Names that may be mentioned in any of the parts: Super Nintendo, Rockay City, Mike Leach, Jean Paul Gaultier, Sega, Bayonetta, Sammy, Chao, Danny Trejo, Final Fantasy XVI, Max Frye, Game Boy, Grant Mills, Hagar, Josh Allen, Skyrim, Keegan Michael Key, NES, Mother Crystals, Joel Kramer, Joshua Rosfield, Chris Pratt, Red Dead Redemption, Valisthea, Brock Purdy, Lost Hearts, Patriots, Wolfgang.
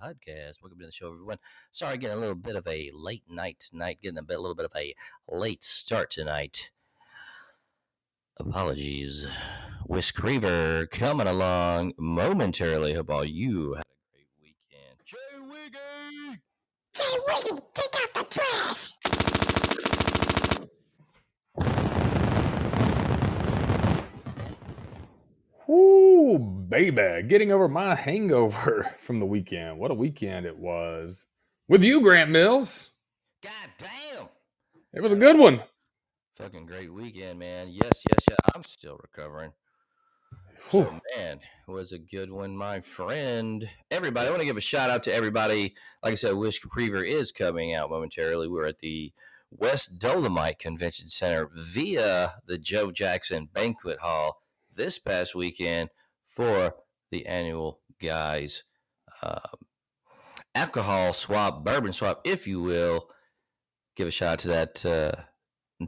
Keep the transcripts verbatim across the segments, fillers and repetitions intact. Podcast. Welcome to the show, everyone. Sorry, getting a little bit of a late night tonight. Getting a bit, a little bit of a late start tonight. Apologies. Wes Crevier coming along momentarily. Hope all you had a great weekend. Jay Wiggy! Jay Wiggy, take out the trash! Ooh, baby. Getting over my hangover from the weekend. What a weekend it was. With you, Grant Mills. God damn. It was a good one. Fucking great weekend, man. Yes, yes, yes. I'm still recovering. Whew. So, man, it was a good one, my friend. Everybody, I want to give a shout out to everybody. Like I said, Wes Crevier is coming out momentarily. We're at the West Dolomite Convention Center via the Joe Jackson Banquet Hall this past weekend for the annual guys uh, alcohol swap, bourbon swap, if you will. Give a shout out to that, uh,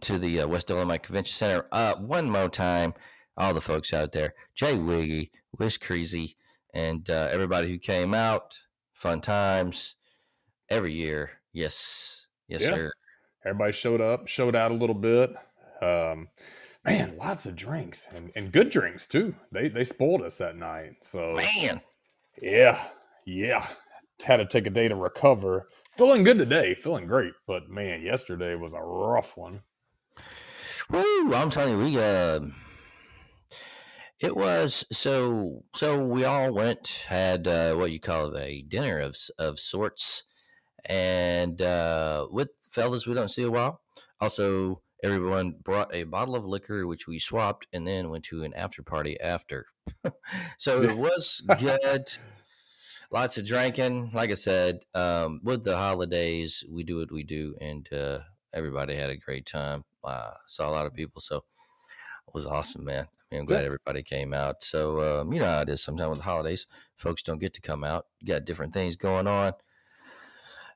to the uh, West Dolomite Convention Center. Uh, one more time, all the folks out there, Jay Wiggy, Wes Creasy, and uh, everybody who came out. Fun times every year. Yes, yes, yeah. Sir. Everybody showed up, showed out a little bit. Um, Man, lots of drinks and, and good drinks too. They they spoiled us that night. So man, yeah, yeah. Had to take a day to recover. Feeling good today, feeling great. But man, yesterday was a rough one. Woo! I'm telling you, we uh, it was so so. We all went, had uh, what you call a dinner of of sorts, and uh, with fellas we don't see a while. Also, everyone brought a bottle of liquor, which we swapped, and then went to an after party after. So it was good. Lots of drinking. Like I said, um, with the holidays, we do what we do, and uh, everybody had a great time. Uh, saw a lot of people. So was awesome, man. I mean, I'm glad yeah. everybody came out. So, um, you know how it is sometimes with the holidays. Folks don't get to come out. You got different things going on.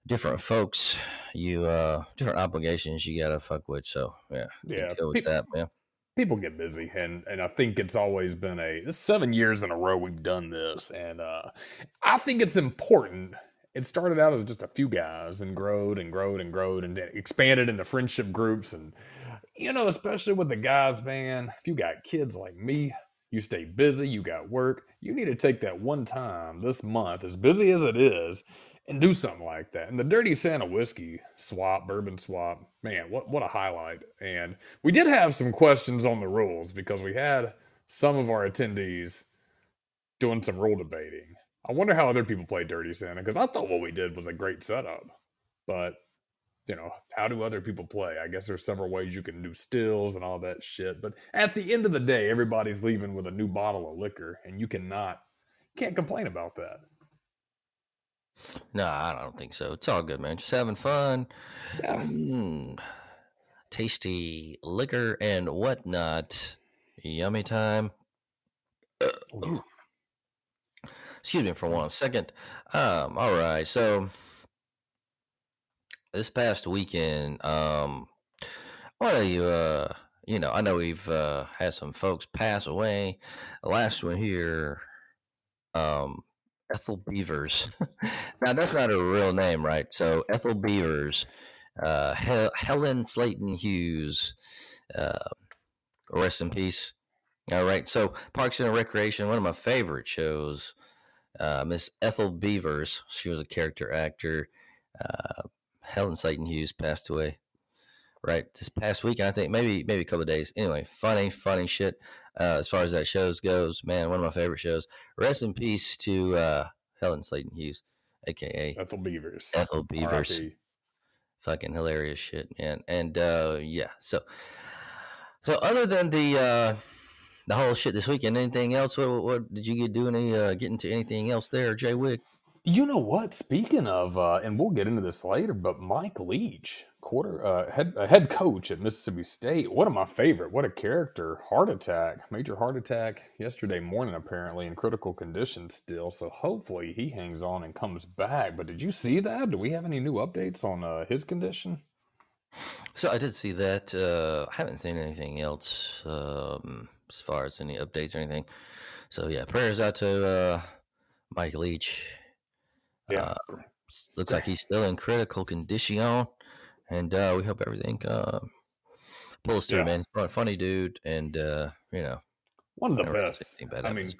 Different folks, you uh, different obligations you got to fuck with. So, yeah. Yeah. Deal with people, that, man. People get busy. And, and I think it's always been a, this is seven years in a row we've done this. And uh, I think it's important. It started out as just a few guys and growed and growed and growed and expanded into friendship groups. And, you know, especially with the guys, man, if you got kids like me, you stay busy, you got work, you need to take that one time this month, as busy as it is, and do something like that. And the Dirty Santa whiskey swap, bourbon swap, man, what, what a highlight. And we did have some questions on the rules because we had some of our attendees doing some rule debating. I wonder how other people play Dirty Santa, because I thought what we did was a great setup. But, you know, how do other people play? I guess there's several ways you can do stills and all that shit. But at the end of the day, everybody's leaving with a new bottle of liquor, and you cannot, can't complain about that. No, I don't think so. It's all good, man. Just having fun. Yeah. Mm, tasty liquor and whatnot. Yummy time. Ooh. Excuse me for one second. Um, all right. So this past weekend, um, what are you, uh, you know, I know we've uh, had some folks pass away. The last one here, um, Ethel Beavers. Now, that's not her real name, right? So Ethel Beavers, uh, Hel- Helen Slayton-Hughes, uh, rest in peace. All right. So Parks and Recreation, one of my favorite shows. Uh, Miss Ethel Beavers, she was a character actor. Uh, Helen Slayton-Hughes passed away, right, this past week. I think maybe maybe a couple of days. Anyway, funny, funny shit. Uh, as far as that shows goes, man, one of my favorite shows. Rest in peace to uh, Helen Slayton-Hughes, aka Ethel Beavers. Ethel Beavers, R I P Fucking hilarious shit, man. And uh, yeah, so so other than the. Uh, The whole shit this weekend. Anything else? What, what, what did you get doing? Any uh, getting to anything else there, Jay Wig? You know what? Speaking of, uh, and we'll get into this later, but Mike Leach, quarter uh, head uh, head coach at Mississippi State. One of my favorite. What a character! Heart attack, major heart attack yesterday morning, apparently in critical condition still. So hopefully he hangs on and comes back. But did you see that? Do we have any new updates on uh, his condition? So I did see that. Uh, I haven't seen anything else. Um... as far as any updates or anything. So, yeah, prayers out to uh, Mike Leach. Yeah. Uh, looks like he's still in critical condition, and uh, we hope everything uh, pulls through, yeah. man. He's funny dude, and, uh, you know. One of the best. I episode. mean,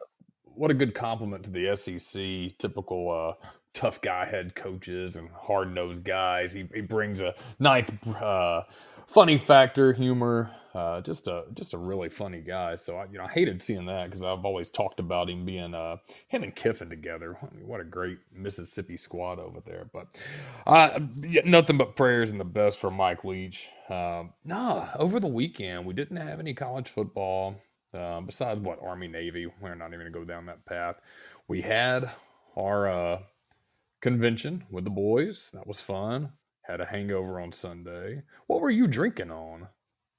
what a good compliment to the S E C, typical uh, tough guy head coaches and hard-nosed guys. He, he brings a ninth uh, funny factor, humor, Uh, just a just a really funny guy. So I, you know, I hated seeing that because I've always talked about him being uh, him and Kiffin together. I mean, what a great Mississippi squad over there. But uh, nothing but prayers and the best for Mike Leach. Um, nah, over the weekend we didn't have any college football uh, besides what Army Navy. We're not even gonna go down that path. We had our uh, convention with the boys. That was fun. Had a hangover on Sunday. What were you drinking on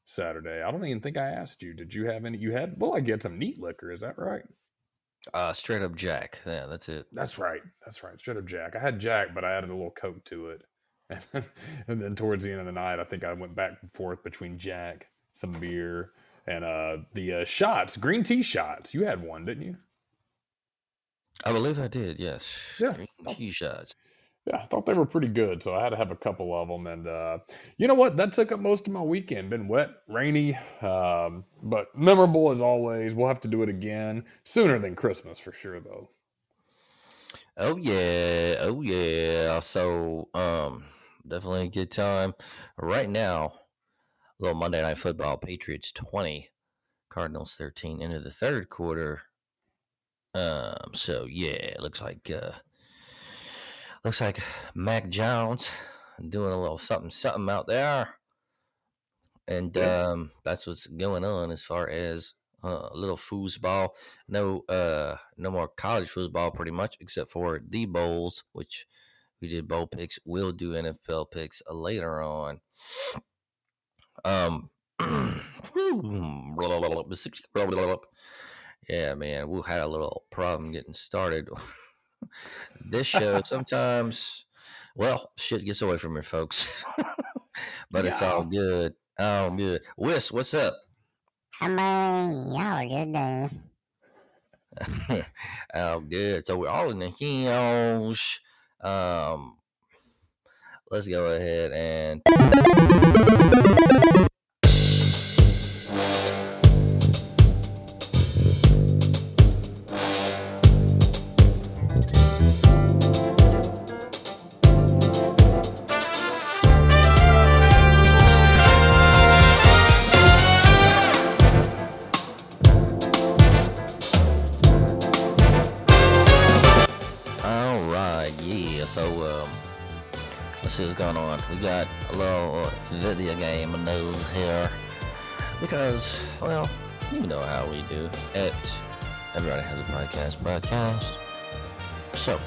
Saturday? I don't even think I asked you. Did you have any? You had, well, I get some neat liquor. Is that right? Uh, straight up Jack. Yeah, that's it. That's right. That's right. Straight up Jack. I had Jack, but I added a little Coke to it. And then, and then towards the end of the night, I think I went back and forth between Jack, some beer, and uh, the uh, shots, green tea shots. You had one, didn't you? I believe I did, yes. Yeah. Green tea shots. Yeah, I thought they were pretty good, so I had to have a couple of them. And uh, you know what? That took up most of my weekend. Been wet, rainy, um, but memorable as always. We'll have to do it again sooner than Christmas for sure, though. Oh, yeah. Oh, yeah. So um, definitely a good time. Right now, a little Monday Night Football, Patriots twenty, Cardinals thirteen, into the third quarter. Um, so, yeah, it looks like... Uh, Looks like Mac Jones doing a little something, something out there. And um, that's what's going on as far as a uh, little foosball. No uh, no more college foosball pretty much, except for the bowls, which we did bowl picks. We'll do N F L picks later on. Um, Yeah, man, we had a little problem getting started. This show sometimes, well, shit gets away from me, folks. But yeah. It's all good. All good. Wes, what's up? How many y'all good day? All good. So we're all in the hills. Um, let's go ahead and. We got a little video game news here because, well, you know how we do it. Everybody has a podcast, podcast. So,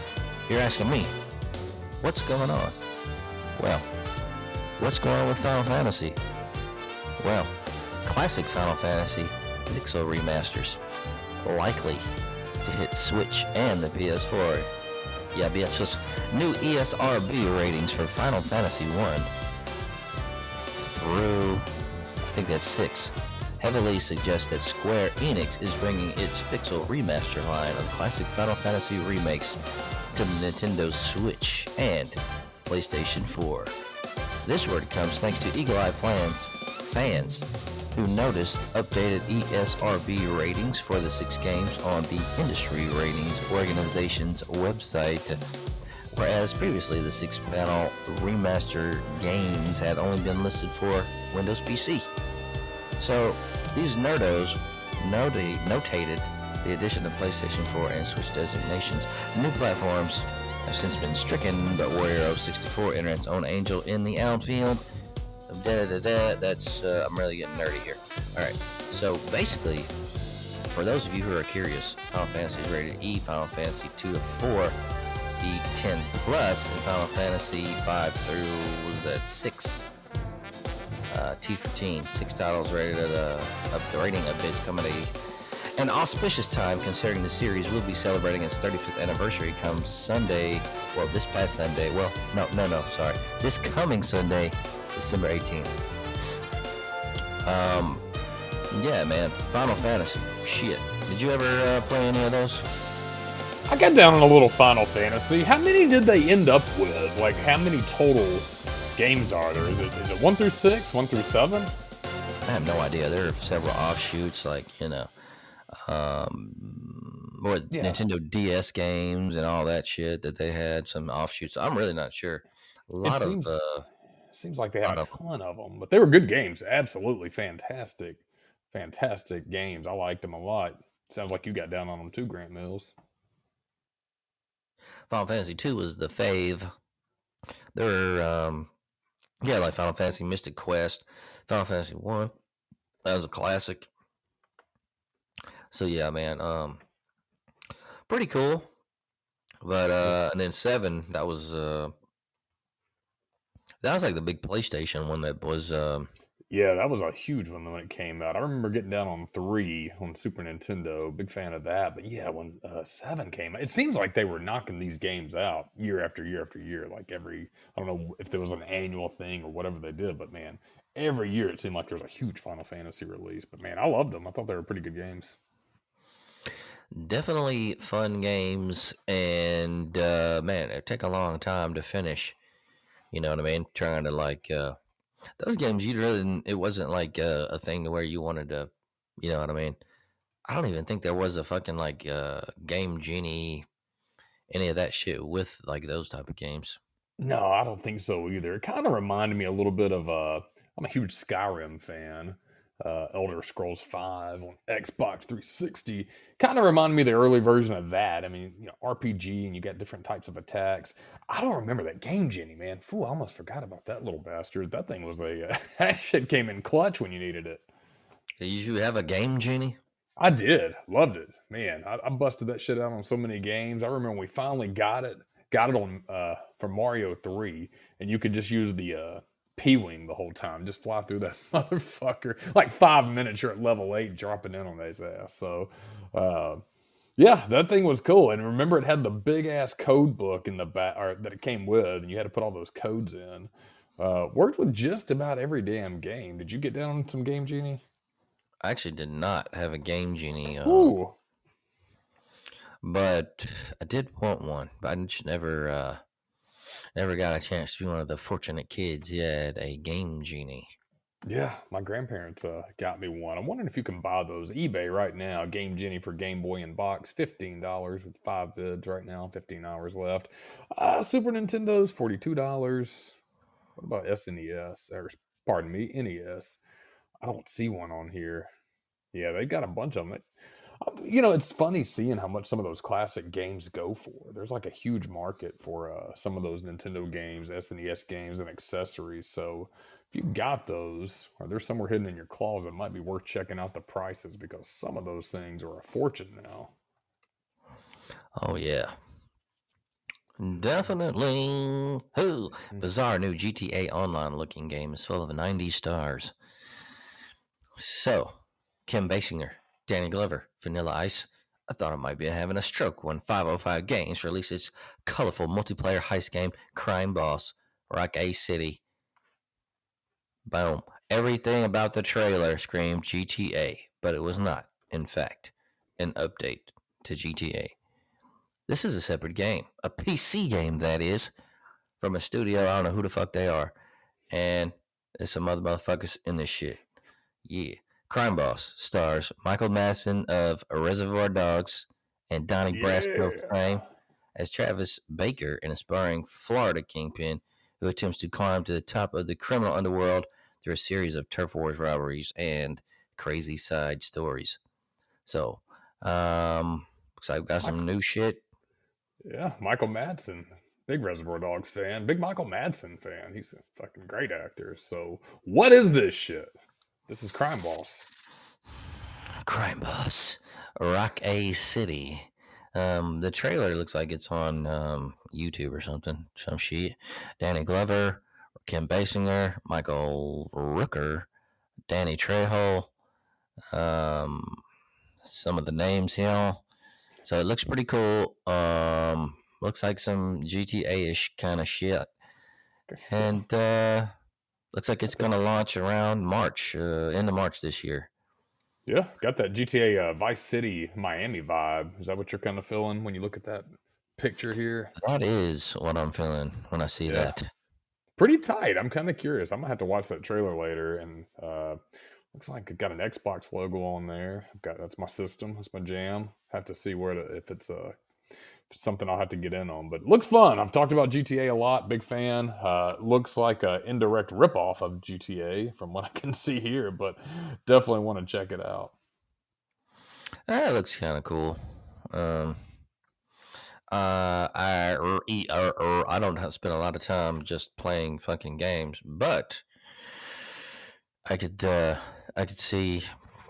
you're asking me, what's going on? Well, what's going on with Final Fantasy? Well, classic Final Fantasy Pixel remasters likely to hit Switch and the P S four. Yeah, bitches. New E S R B ratings for Final Fantasy one through, I think that's six, heavily suggest that Square Enix is bringing its Pixel Remaster line of classic Final Fantasy remakes to Nintendo Switch and PlayStation four. This word comes thanks to eagle-eyed fans, fans who noticed updated E S R B ratings for the six games on the Industry Ratings Organization's website, whereas previously the six-panel remaster games had only been listed for Windows P C. So these nerdos noti- notated the addition of PlayStation four and Switch designations. The new platforms have since been stricken, but Warrior oh sixty-four entered its own angel in the outfield. Da, da, da, that's, uh, I'm really getting nerdy here. Alright, so basically, for those of you who are curious, Final Fantasy is rated E, Final Fantasy two to four, E ten plus, and Final Fantasy five through six, uh, T for teen. Six titles rated at a, a rating updates come at a, an auspicious time, considering the series will be celebrating its thirty-fifth anniversary come Sunday, well, this past Sunday, well, no, no, no, sorry, this coming Sunday, December eighteenth. Um, yeah, man. Final Fantasy. Shit. Did you ever uh, play any of those? I got down on a little Final Fantasy. How many did they end up with? Like, how many total games are there? Is it is it one through six, one through seven? I have no idea. There are several offshoots, like, you know, um, or yeah. Nintendo D S games and all that shit that they had. Some offshoots. I'm really not sure. A lot it seems- of. Uh, Seems like they had a ton of them, but they were good games. Absolutely fantastic, fantastic games. I liked them a lot. Sounds like you got down on them too, Grant Mills. Final Fantasy two was the fave. There were, um, yeah, like Final Fantasy Mystic Quest, Final Fantasy one. That was a classic. So yeah, man, um, pretty cool. But uh, and then seven, that was uh. That was like the big PlayStation one that was... Um... Yeah, that was a huge one when it came out. I remember getting down on three on Super Nintendo. Big fan of that. But yeah, when uh, seven came out, it seems like they were knocking these games out year after year after year. Like every... I don't know if there was an annual thing or whatever they did, but man, every year it seemed like there was a huge Final Fantasy release. But man, I loved them. I thought they were pretty good games. Definitely fun games. And uh, man, it took a long time to finish. You know what I mean? Trying to like, uh, those games, you really didn't, it wasn't like uh, a thing to where you wanted to, you know what I mean? I don't even think there was a fucking like uh, Game Genie, any of that shit with like those type of games. No, I don't think so either. It kind of reminded me a little bit of, uh, I'm a huge Skyrim fan, uh, Elder Scrolls five on Xbox three sixty. Kind of reminded me of the early version of that. I mean, you know, R P G and you got different types of attacks. I don't remember that Game Genie, man. Fool, I almost forgot about that little bastard. That thing was a... Uh, that shit came in clutch when you needed it. Did you have a Game Genie? I did. Loved it. Man, I, I busted that shit out on so many games. I remember when we finally got it. Got it on uh, for Mario three. And you could just use the uh, P-wing the whole time. Just fly through that motherfucker. Like five minutes, you're at level eight, dropping in on his ass. So, uh, yeah, that thing was cool. And remember, it had the big ass code book in the back, or that it came with, and you had to put all those codes in. Uh, worked with just about every damn game. Did you get down on some Game Genie? I actually did not have a Game Genie. Um, Ooh. But I did want one. But I just never, uh, never got a chance to be one of the fortunate kids who had a Game Genie. Yeah, my grandparents uh, got me one. I'm wondering if you can buy those eBay right now. Game Genie for Game Boy in box, fifteen dollars with five bids right now, fifteen hours left. Uh, Super Nintendo's forty-two dollars. What about S N E S? Or, pardon me, N E S. I don't see one on here. Yeah, they've got a bunch of them. You know, it's funny seeing how much some of those classic games go for. There's like a huge market for uh, some of those Nintendo games, S N E S games, and accessories. So if you've got those, or they're somewhere hidden in your closet, it might be worth checking out the prices, because some of those things are a fortune now. Oh, yeah. Definitely. Who? Bizarre new G T A Online looking game is full of nineties stars. So, Kim Basinger, Danny Glover, Vanilla Ice. I thought I might be having a stroke when five oh five Games released its colorful multiplayer heist game, Crime Boss, Rockay City. Boom. Everything about the trailer screamed G T A, but it was not, in fact, an update to G T A. This is a separate game, a P C game, that is, from a studio. I don't know who the fuck they are. And there's some other motherfuckers in this shit. Yeah. Crime Boss stars Michael Madsen of Reservoir Dogs and Donnie yeah. Brasco fame as Travis Baker, an aspiring Florida kingpin who attempts to climb to the top of the criminal underworld through a series of turf wars, robberies, and crazy side stories. So, um, looks like I've got Michael. some new shit. Yeah, Michael Madsen. Big Reservoir Dogs fan. Big Michael Madsen fan. He's a fucking great actor. So, what is this shit? This is Crime Boss. Crime Boss. Rockay City. Um, the trailer looks like it's on um, YouTube or something. Some shit. Danny Glover, Kim Basinger, Michael Rooker, Danny Trejo. Um, some of the names here. So it looks pretty cool. Um, looks like some G T A-ish kind of shit. And... Uh, Looks like it's going to launch around March, uh, end of March this year. Yeah, got that G T A uh, Vice City, Miami vibe. Is that what you're kind of feeling when you look at that picture here? That is what I'm feeling when I see yeah. that. Pretty tight. I'm kind of curious. I'm going to have to watch that trailer later. And uh, looks like I've got an Xbox logo on there. I've got That's my system. That's my jam. Have to see where to, if it's a... Uh, something I'll have to get in on, but looks fun. I've talked about G T A a lot, big fan. Uh, looks like an indirect ripoff of G T A from what I can see here, but definitely want to check it out. That looks kind of cool. Um, uh, I, er, er, er, I don't have to spend a lot of time just playing fucking games, but I could, uh, I could see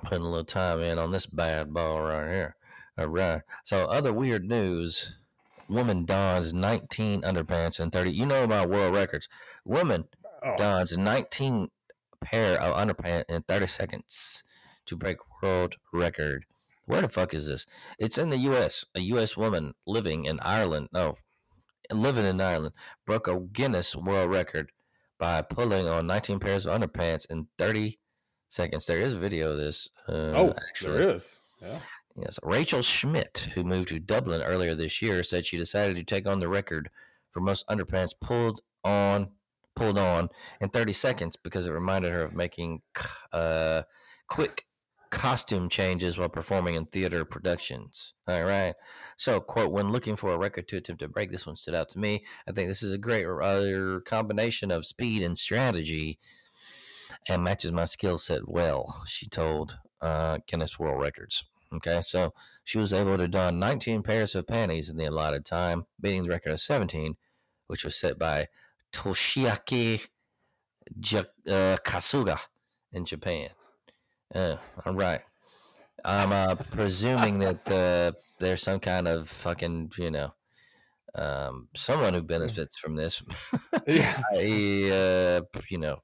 putting a little time in on this bad ball right here. All right. So, other weird news. Woman dons nineteen underpants in thirty. You know about world records. Woman oh. dons nineteen pair of underpants in thirty seconds to break world record. Where the fuck is this? It's in the U S. A U S woman living in Ireland. No, living in Ireland broke a Guinness world record by pulling on nineteen pairs of underpants in thirty seconds. There is a video of this. Uh, oh, actually. There is. Yeah. Yes, Rachel Schmidt, who moved to Dublin earlier this year, said she decided to take on the record for most underpants pulled on pulled on in thirty seconds because it reminded her of making uh, quick costume changes while performing in theater productions. All right. So, quote, when looking for a record to attempt to break, this one stood out to me. I think this is a great uh, combination of speed and strategy and matches my skill set well, she told uh, Guinness World Records. Okay, so she was able to don nineteen pairs of panties in the allotted time, beating the record of seventeen, which was set by Toshiaki Kasuga in Japan. Uh, all right. I'm uh, presuming that uh, there's some kind of fucking, you know, um, someone who benefits from this. Yeah. I, uh, you know,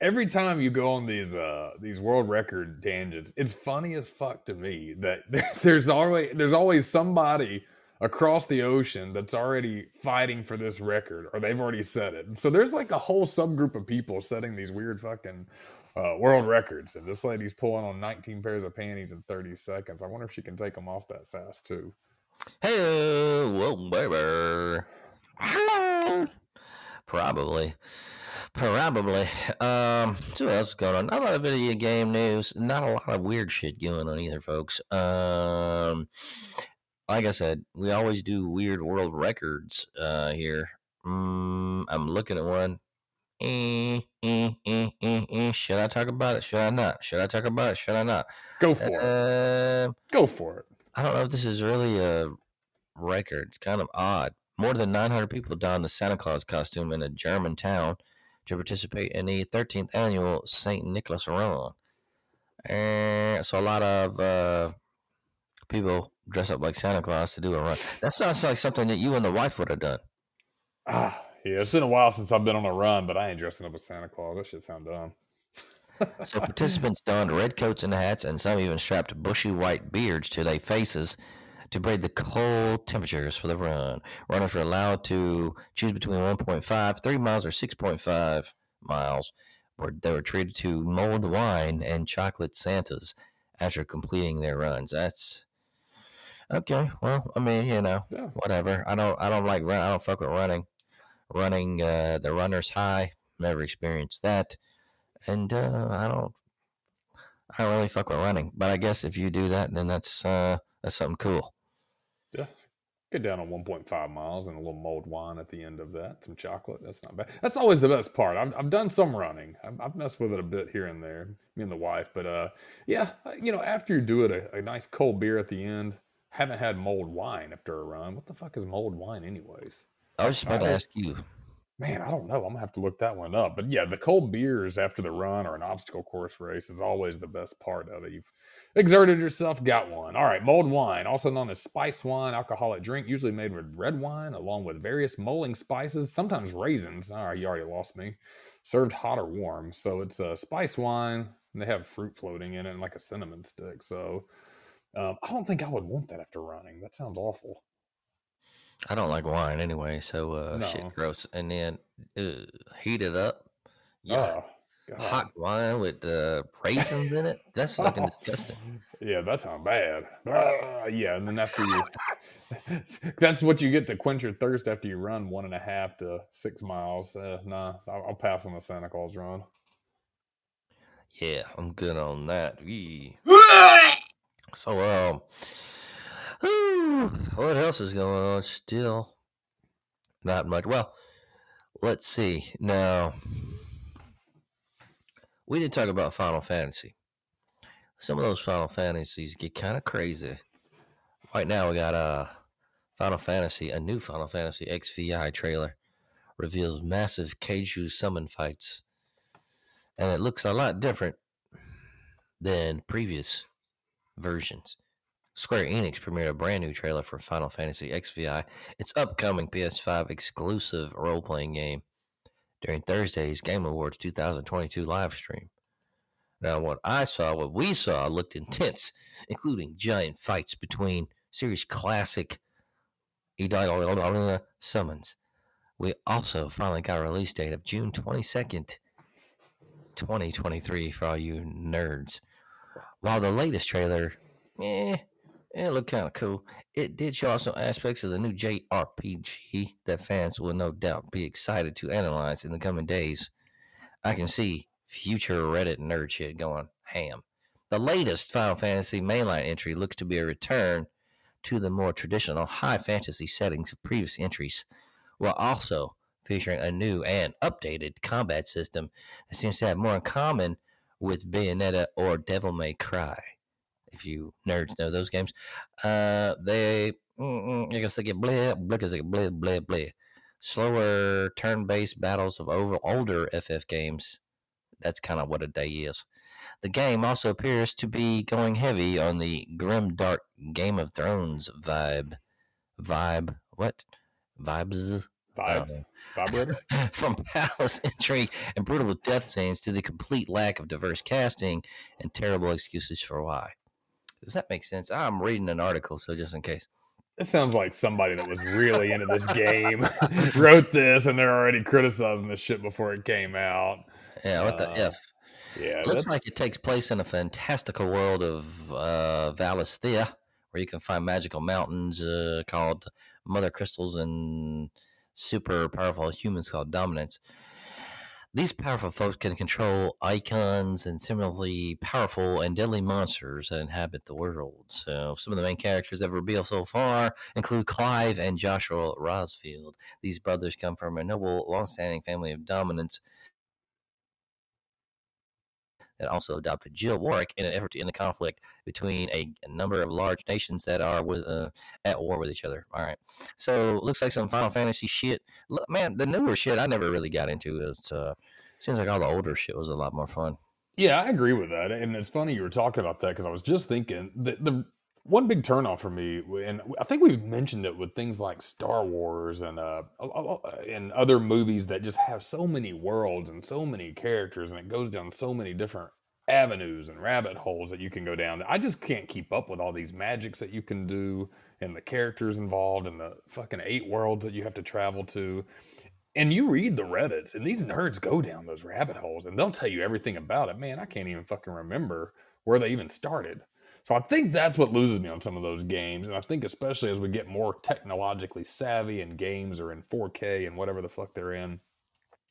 every time you go on these uh, these world record tangents, it's funny as fuck to me that there's always there's always somebody across the ocean that's already fighting for this record, or they've already set it. So there's like a whole subgroup of people setting these weird fucking uh, world records, and this lady's pulling on nineteen pairs of panties in thirty seconds. I wonder if she can take them off that fast too. Hey, whoa, baby. Hello. Probably. Probably. Um, so what else is going on? Not a lot of video game news. Not a lot of weird shit going on either, folks. Um, like I said, we always do weird world records uh, here. Mm, I'm looking at one. Eh, eh, eh, eh, eh. Should I talk about it? Should I not? Should I talk about it? Should I not? Go for uh, it. Go for it. I don't know if this is really a record. It's kind of odd. More than nine hundred people donned the Santa Claus costume in a German town to participate in the thirteenth annual Saint Nicholas Run. And so a lot of uh, people dress up like Santa Claus to do a run. That sounds like something that you and the wife would have done. Ah, yeah, it's been a while since I've been on a run, but I ain't dressing up as Santa Claus. That shit sound dumb. So participants donned red coats and hats, and some even strapped bushy white beards to their faces to brave the cold temperatures for the run. Runners were allowed to choose between one point five, three miles, or six point five miles, where they were treated to mulled wine and chocolate Santas after completing their runs. That's okay. Well, I mean, you know, yeah. Whatever. I don't. I don't like run. I don't fuck with running. Running uh, the runner's high. Never experienced that. And uh, I don't. I don't really fuck with running. But I guess if you do that, then that's uh, that's something cool. Yeah, get down on one point five miles and a little mulled wine at the end of that. Some chocolate. That's not bad. That's always the best part. I've, I've done some running. I've, I've messed with it a bit here and there, me and the wife. But uh, yeah, you know, after you do it, a, a nice cold beer at the end. Haven't had mulled wine after a run. What the fuck is mulled wine, anyways? I was just about I, to ask you. Man, I don't know. I'm going to have to look that one up. But yeah, the cold beers after the run or an obstacle course race is always the best part of it. You've exerted yourself, got one. All right, mulled wine, also known as spice wine, alcoholic drink, usually made with red wine, along with various mulling spices, sometimes raisins. All right, you already lost me. Served hot or warm. So it's a uh, spice wine, and they have fruit floating in it and like a cinnamon stick. So um, I don't think I would want that after running. That sounds awful. I don't like wine anyway, so uh, no. Shit gross. And then uh, heat it up. Yeah, oh, hot wine with uh, raisins in it. That's fucking oh. disgusting. Yeah, that sounds bad. Uh, yeah, and then after you, that's what you get to quench your thirst after you run one and a half to six miles. Uh, nah, I'll, I'll pass on the Santa Claus run. Yeah, I'm good on that. So, um. Ooh, what else is going on? Still not much. Well, let's see. Now, we did talk about Final Fantasy. Some of those Final Fantasies get kind of crazy. Right now, we got uh, Final Fantasy, a new Final Fantasy sixteen trailer. Reveals massive kaiju summon fights. And it looks a lot different than previous versions. Square Enix premiered a brand new trailer for Final Fantasy sixteen, its upcoming P S five exclusive role-playing game, during Thursday's Game Awards two thousand twenty-two live stream. Now, what I saw, what we saw, looked intense, including giant fights between series classic summons. We also finally got a release date of June twenty-second, twenty twenty-three for all you nerds. While the latest trailer, eh, it looked kind of cool. It did show off some aspects of the new J R P G that fans will no doubt be excited to analyze in the coming days. I can see future Reddit nerd shit going ham. The latest Final Fantasy mainline entry looks to be a return to the more traditional high fantasy settings of previous entries, while also featuring a new and updated combat system that seems to have more in common with Bayonetta or Devil May Cry. If you nerds know those games, uh, they, I guess they get bleh, bleh, bleh, bleh, bleh. Slower turn-based battles of over older F F games. That's kind of what a day is. The game also appears to be going heavy on the grim, dark Game of Thrones vibe. Vibe? What? vibes. Vibes. Vibrator. From palace intrigue and brutal death scenes to the complete lack of diverse casting and terrible excuses for why. Does that make sense? I'm reading an article, so just in case. It sounds like somebody that was really into this game wrote this, and they're already criticizing this shit before it came out. Yeah, what the uh, F? Yeah, it looks that's... like it takes place in a fantastical world of uh, Valisthea, where you can find magical mountains uh, called Mother Crystals and super powerful humans called Dominants. These powerful folks can control icons and similarly powerful and deadly monsters that inhabit the world. So some of the main characters that revealed so far include Clive and Joshua Rosfield. These brothers come from a noble, long-standing family of Dominants that also adopted Jill Warwick in an effort to end the conflict between a, a number of large nations that are with, uh, at war with each other. All right. So, looks like some Final Fantasy shit. Look, man, the newer shit I never really got into. It uh, seems like all the older shit was a lot more fun. Yeah, I agree with that. And it's funny you were talking about that, because I was just thinking, the, the one big turnoff for me, and I think we've mentioned it with things like Star Wars and uh, and other movies that just have so many worlds and so many characters, and it goes down so many different avenues and rabbit holes that you can go down. I just can't keep up with all these magics that you can do and the characters involved and the fucking eight worlds that you have to travel to. And you read the Reddits, and these nerds go down those rabbit holes, and they'll tell you everything about it. Man, I can't even fucking remember where they even started. So I think that's what loses me on some of those games. And I think especially as we get more technologically savvy and games are in four K and whatever the fuck they're in,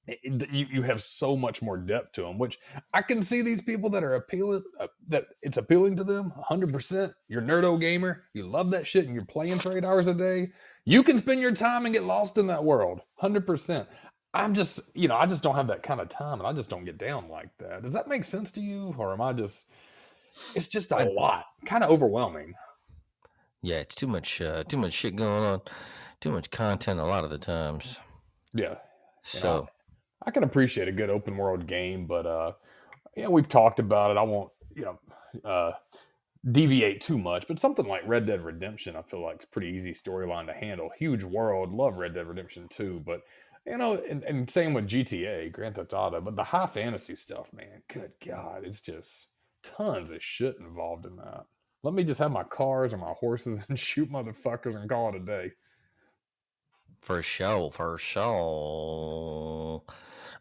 it, it, you, you have so much more depth to them, which I can see these people that are appealing, uh, that it's appealing to them one hundred percent. You're a nerdo gamer. You love that shit and you're playing for eight hours a day. You can spend your time and get lost in that world, one hundred percent. I'm just, you know, I just don't have that kind of time, and I just don't get down like that. Does that make sense to you? Or am I just... It's just a lot, kind of overwhelming. Yeah, it's too much, uh, too much shit going on, too much content a lot of the times. Yeah. So, you know, I can appreciate a good open world game, but uh, yeah, we've talked about it. I won't, you know, uh, deviate too much. But something like Red Dead Redemption, I feel like it's pretty easy storyline to handle. Huge world, love Red Dead Redemption too, but. You know, and, and same with G T A, Grand Theft Auto, but the high fantasy stuff, man. Good God, it's just. Tons of shit involved in that. Let me just have my cars and my horses and shoot motherfuckers and call it a day. For sure, for sure.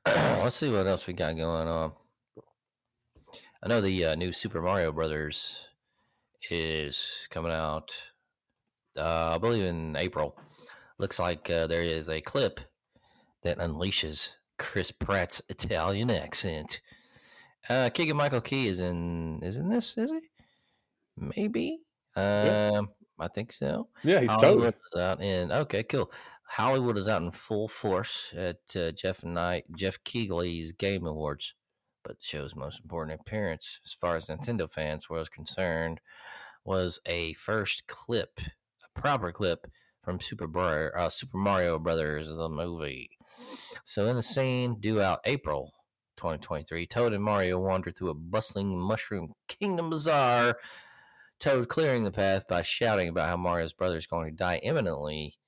Let's see what else we got going on. I know the uh, new Super Mario Brothers is coming out, uh, I believe in April. Looks like uh, there is a clip that unleashes Chris Pratt's Italian accent. Uh, Keegan Michael Key is in, is in this, is he? Maybe. Um, yeah. I think so. Yeah, he's Hollywood Toad. Out in, okay, cool. Hollywood is out in full force at uh, Jeff and I, Jeff Keighley's Game Awards, but the show's most important appearance, as far as Nintendo fans were concerned, was a first clip, a proper clip from Super Mario, uh, Super Mario Brothers, the movie. So in the scene due out April twenty twenty-three, Toad and Mario wander through a bustling Mushroom Kingdom bazaar, Toad clearing the path by shouting about how Mario's brother is going to die imminently.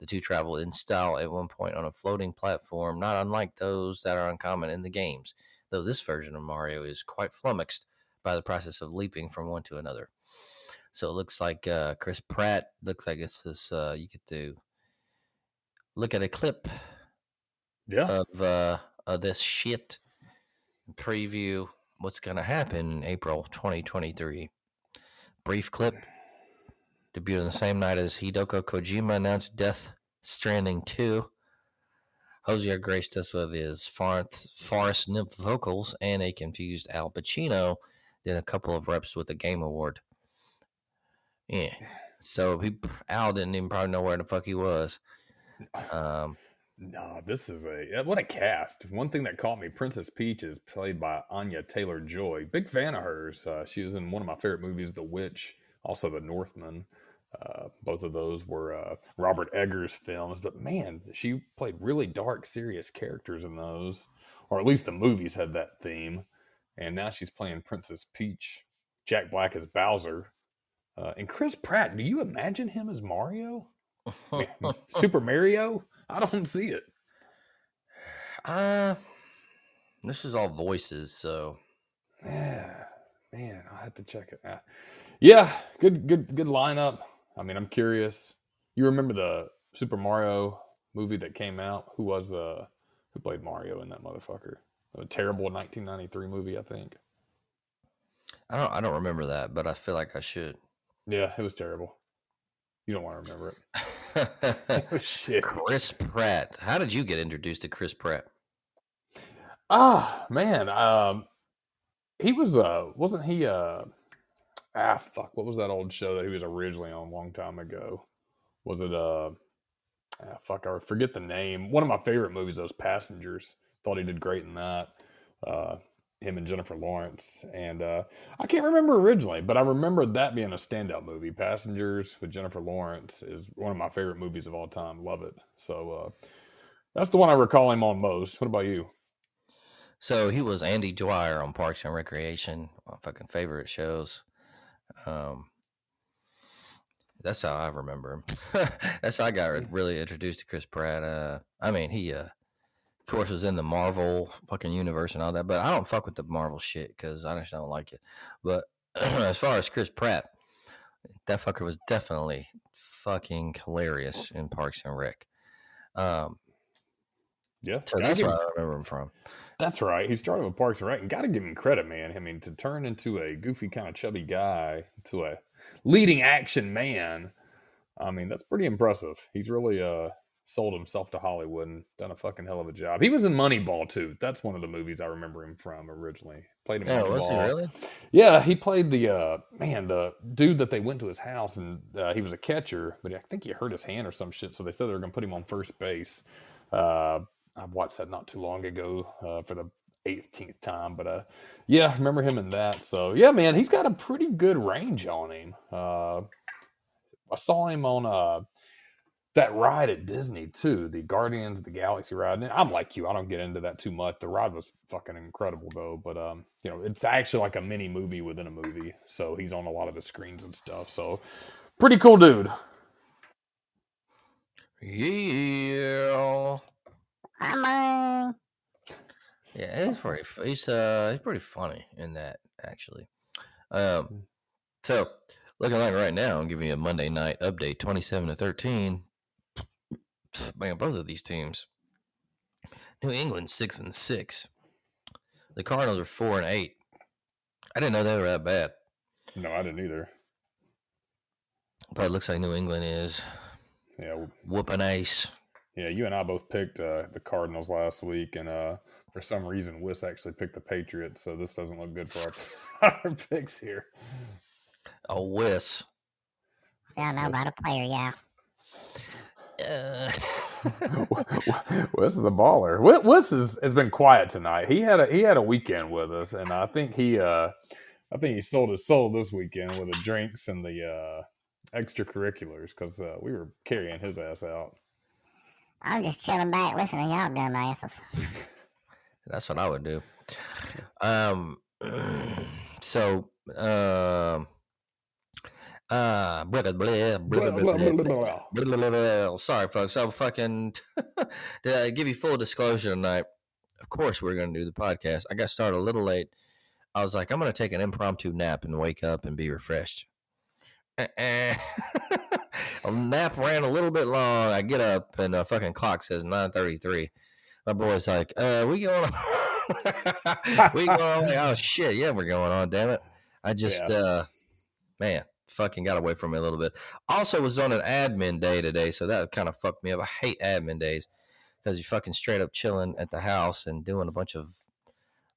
The two travel in style at one point on a floating platform, not unlike those that are uncommon in the games, though this version of Mario is quite flummoxed by the process of leaping from one to another. So it looks like uh, Chris Pratt, looks like it's this, uh, you get to look at a clip yeah. of, uh, of this shit. Preview what's going to happen in April twenty twenty-three. Brief clip. Debuted on the same night as Hideo Kojima announced Death Stranding two. Jose graced us with his Forest Nymph vocals, and a confused Al Pacino did a couple of reps with the Game Award. Yeah. So he, Al didn't even probably know where the fuck he was. Um... No, this is a... What a cast. One thing that caught me, Princess Peach is played by Anya Taylor-Joy. Big fan of hers. Uh, she was in one of my favorite movies, The Witch, also The Northman. Uh, both of those were uh, Robert Eggers films. But man, she played really dark, serious characters in those. Or at least the movies had that theme. And now she's playing Princess Peach. Jack Black as Bowser. Uh, and Chris Pratt, do you imagine him as Mario? Super Mario? I don't see it. Uh, this is all voices, so yeah, man, I'll have to check it out. Yeah, good, good, good lineup. I mean, I'm curious. You remember the Super Mario movie that came out? Who was uh, who played Mario in that motherfucker? A terrible nineteen ninety-three movie, I think. I don't, I don't remember that, but I feel like I should. Yeah, it was terrible. You don't want to remember it. Oh, shit. Chris Pratt. How did you get introduced to Chris Pratt? Ah, man. Um, he was, uh, wasn't he, uh, ah, fuck. What was that old show that he was originally on a long time ago? Was it, uh, ah, fuck, I forget the name. One of my favorite movies, those Passengers. Thought he did great in that. Uh, him and Jennifer Lawrence, and uh I can't remember originally, but I remember that being a standout movie. Passengers with Jennifer Lawrence is one of my favorite movies of all time. Love it. So uh that's the one I recall him on most. What about you? So he was Andy Dwyer on Parks and Recreation, my fucking favorite shows. Um that's how I remember him. That's how I got really introduced to Chris Pratt. uh I mean, he uh of course, is in the Marvel fucking universe and all that, but I don't fuck with the Marvel shit because I just don't like it. But as far as Chris Pratt, that fucker was definitely fucking hilarious in Parks and Rec. Um, yeah, so that's where I remember him from. That's right. He started with Parks and Rec, and got to give him credit, man. I mean, to turn into a goofy kind of chubby guy to a leading action man, I mean, that's pretty impressive. He's really uh. sold himself to Hollywood and done a fucking hell of a job. He was in Moneyball too. That's one of the movies I remember him from originally. Played him. Oh, was he really? Yeah, he played the uh, man, the dude that they went to his house and uh, he was a catcher, but I think he hurt his hand or some shit. So they said they were going to put him on first base. Uh, I watched that not too long ago uh, for the eighteenth time, but uh, yeah, I remember him in that. So yeah, man, he's got a pretty good range on him. Uh, I saw him on uh. That ride at Disney, too, the Guardians of the Galaxy ride. And I'm like you, I don't get into that too much. The ride was fucking incredible, though. But, um, you know, it's actually like a mini movie within a movie. So he's on a lot of the screens and stuff. So pretty cool dude. Yeah. Yeah, it's pretty, he's, uh, he's pretty funny in that, actually. Um, so... Looking like right now, I'm giving you a Monday night update, twenty-seven to thirteen. Man, both of these teams. New England, six and six. The Cardinals are four and eight. I didn't know they were that bad. No, I didn't either. But it looks like New England is yeah, whooping ace. Yeah, you and I both picked uh, the Cardinals last week, and uh, for some reason, Wes actually picked the Patriots, so this doesn't look good for our, our picks here. A Wes. I don't know about a player, yeah. Uh. Wes is a baller. Wes is, has been quiet tonight. He had a he had a weekend with us, and I think he uh, I think he sold his soul this weekend with the drinks and the uh, extracurriculars because uh, we were carrying his ass out. I'm just chilling back, listening to y'all dumb asses. That's what I would do. Um, so. Um, uh, blah, blah, blah, blah, blah, blah, blah, blah. Sorry, folks. I'm fucking to give you full disclosure tonight. Of course, we're going to do the podcast. I got started a little late. I was like, I'm going to take an impromptu nap and wake up and be refreshed. Uh-uh. A nap ran a little bit long. I get up and a fucking clock says nine thirty-three. My boy's like, uh, we going on? we going on? Like, oh, shit. Yeah, we're going on. Damn it. I just, yeah. uh, man, fucking got away from me a little bit. Also was on an admin day today, so that kind of fucked me up. I hate admin days because you're fucking straight up chilling at the house and doing a bunch of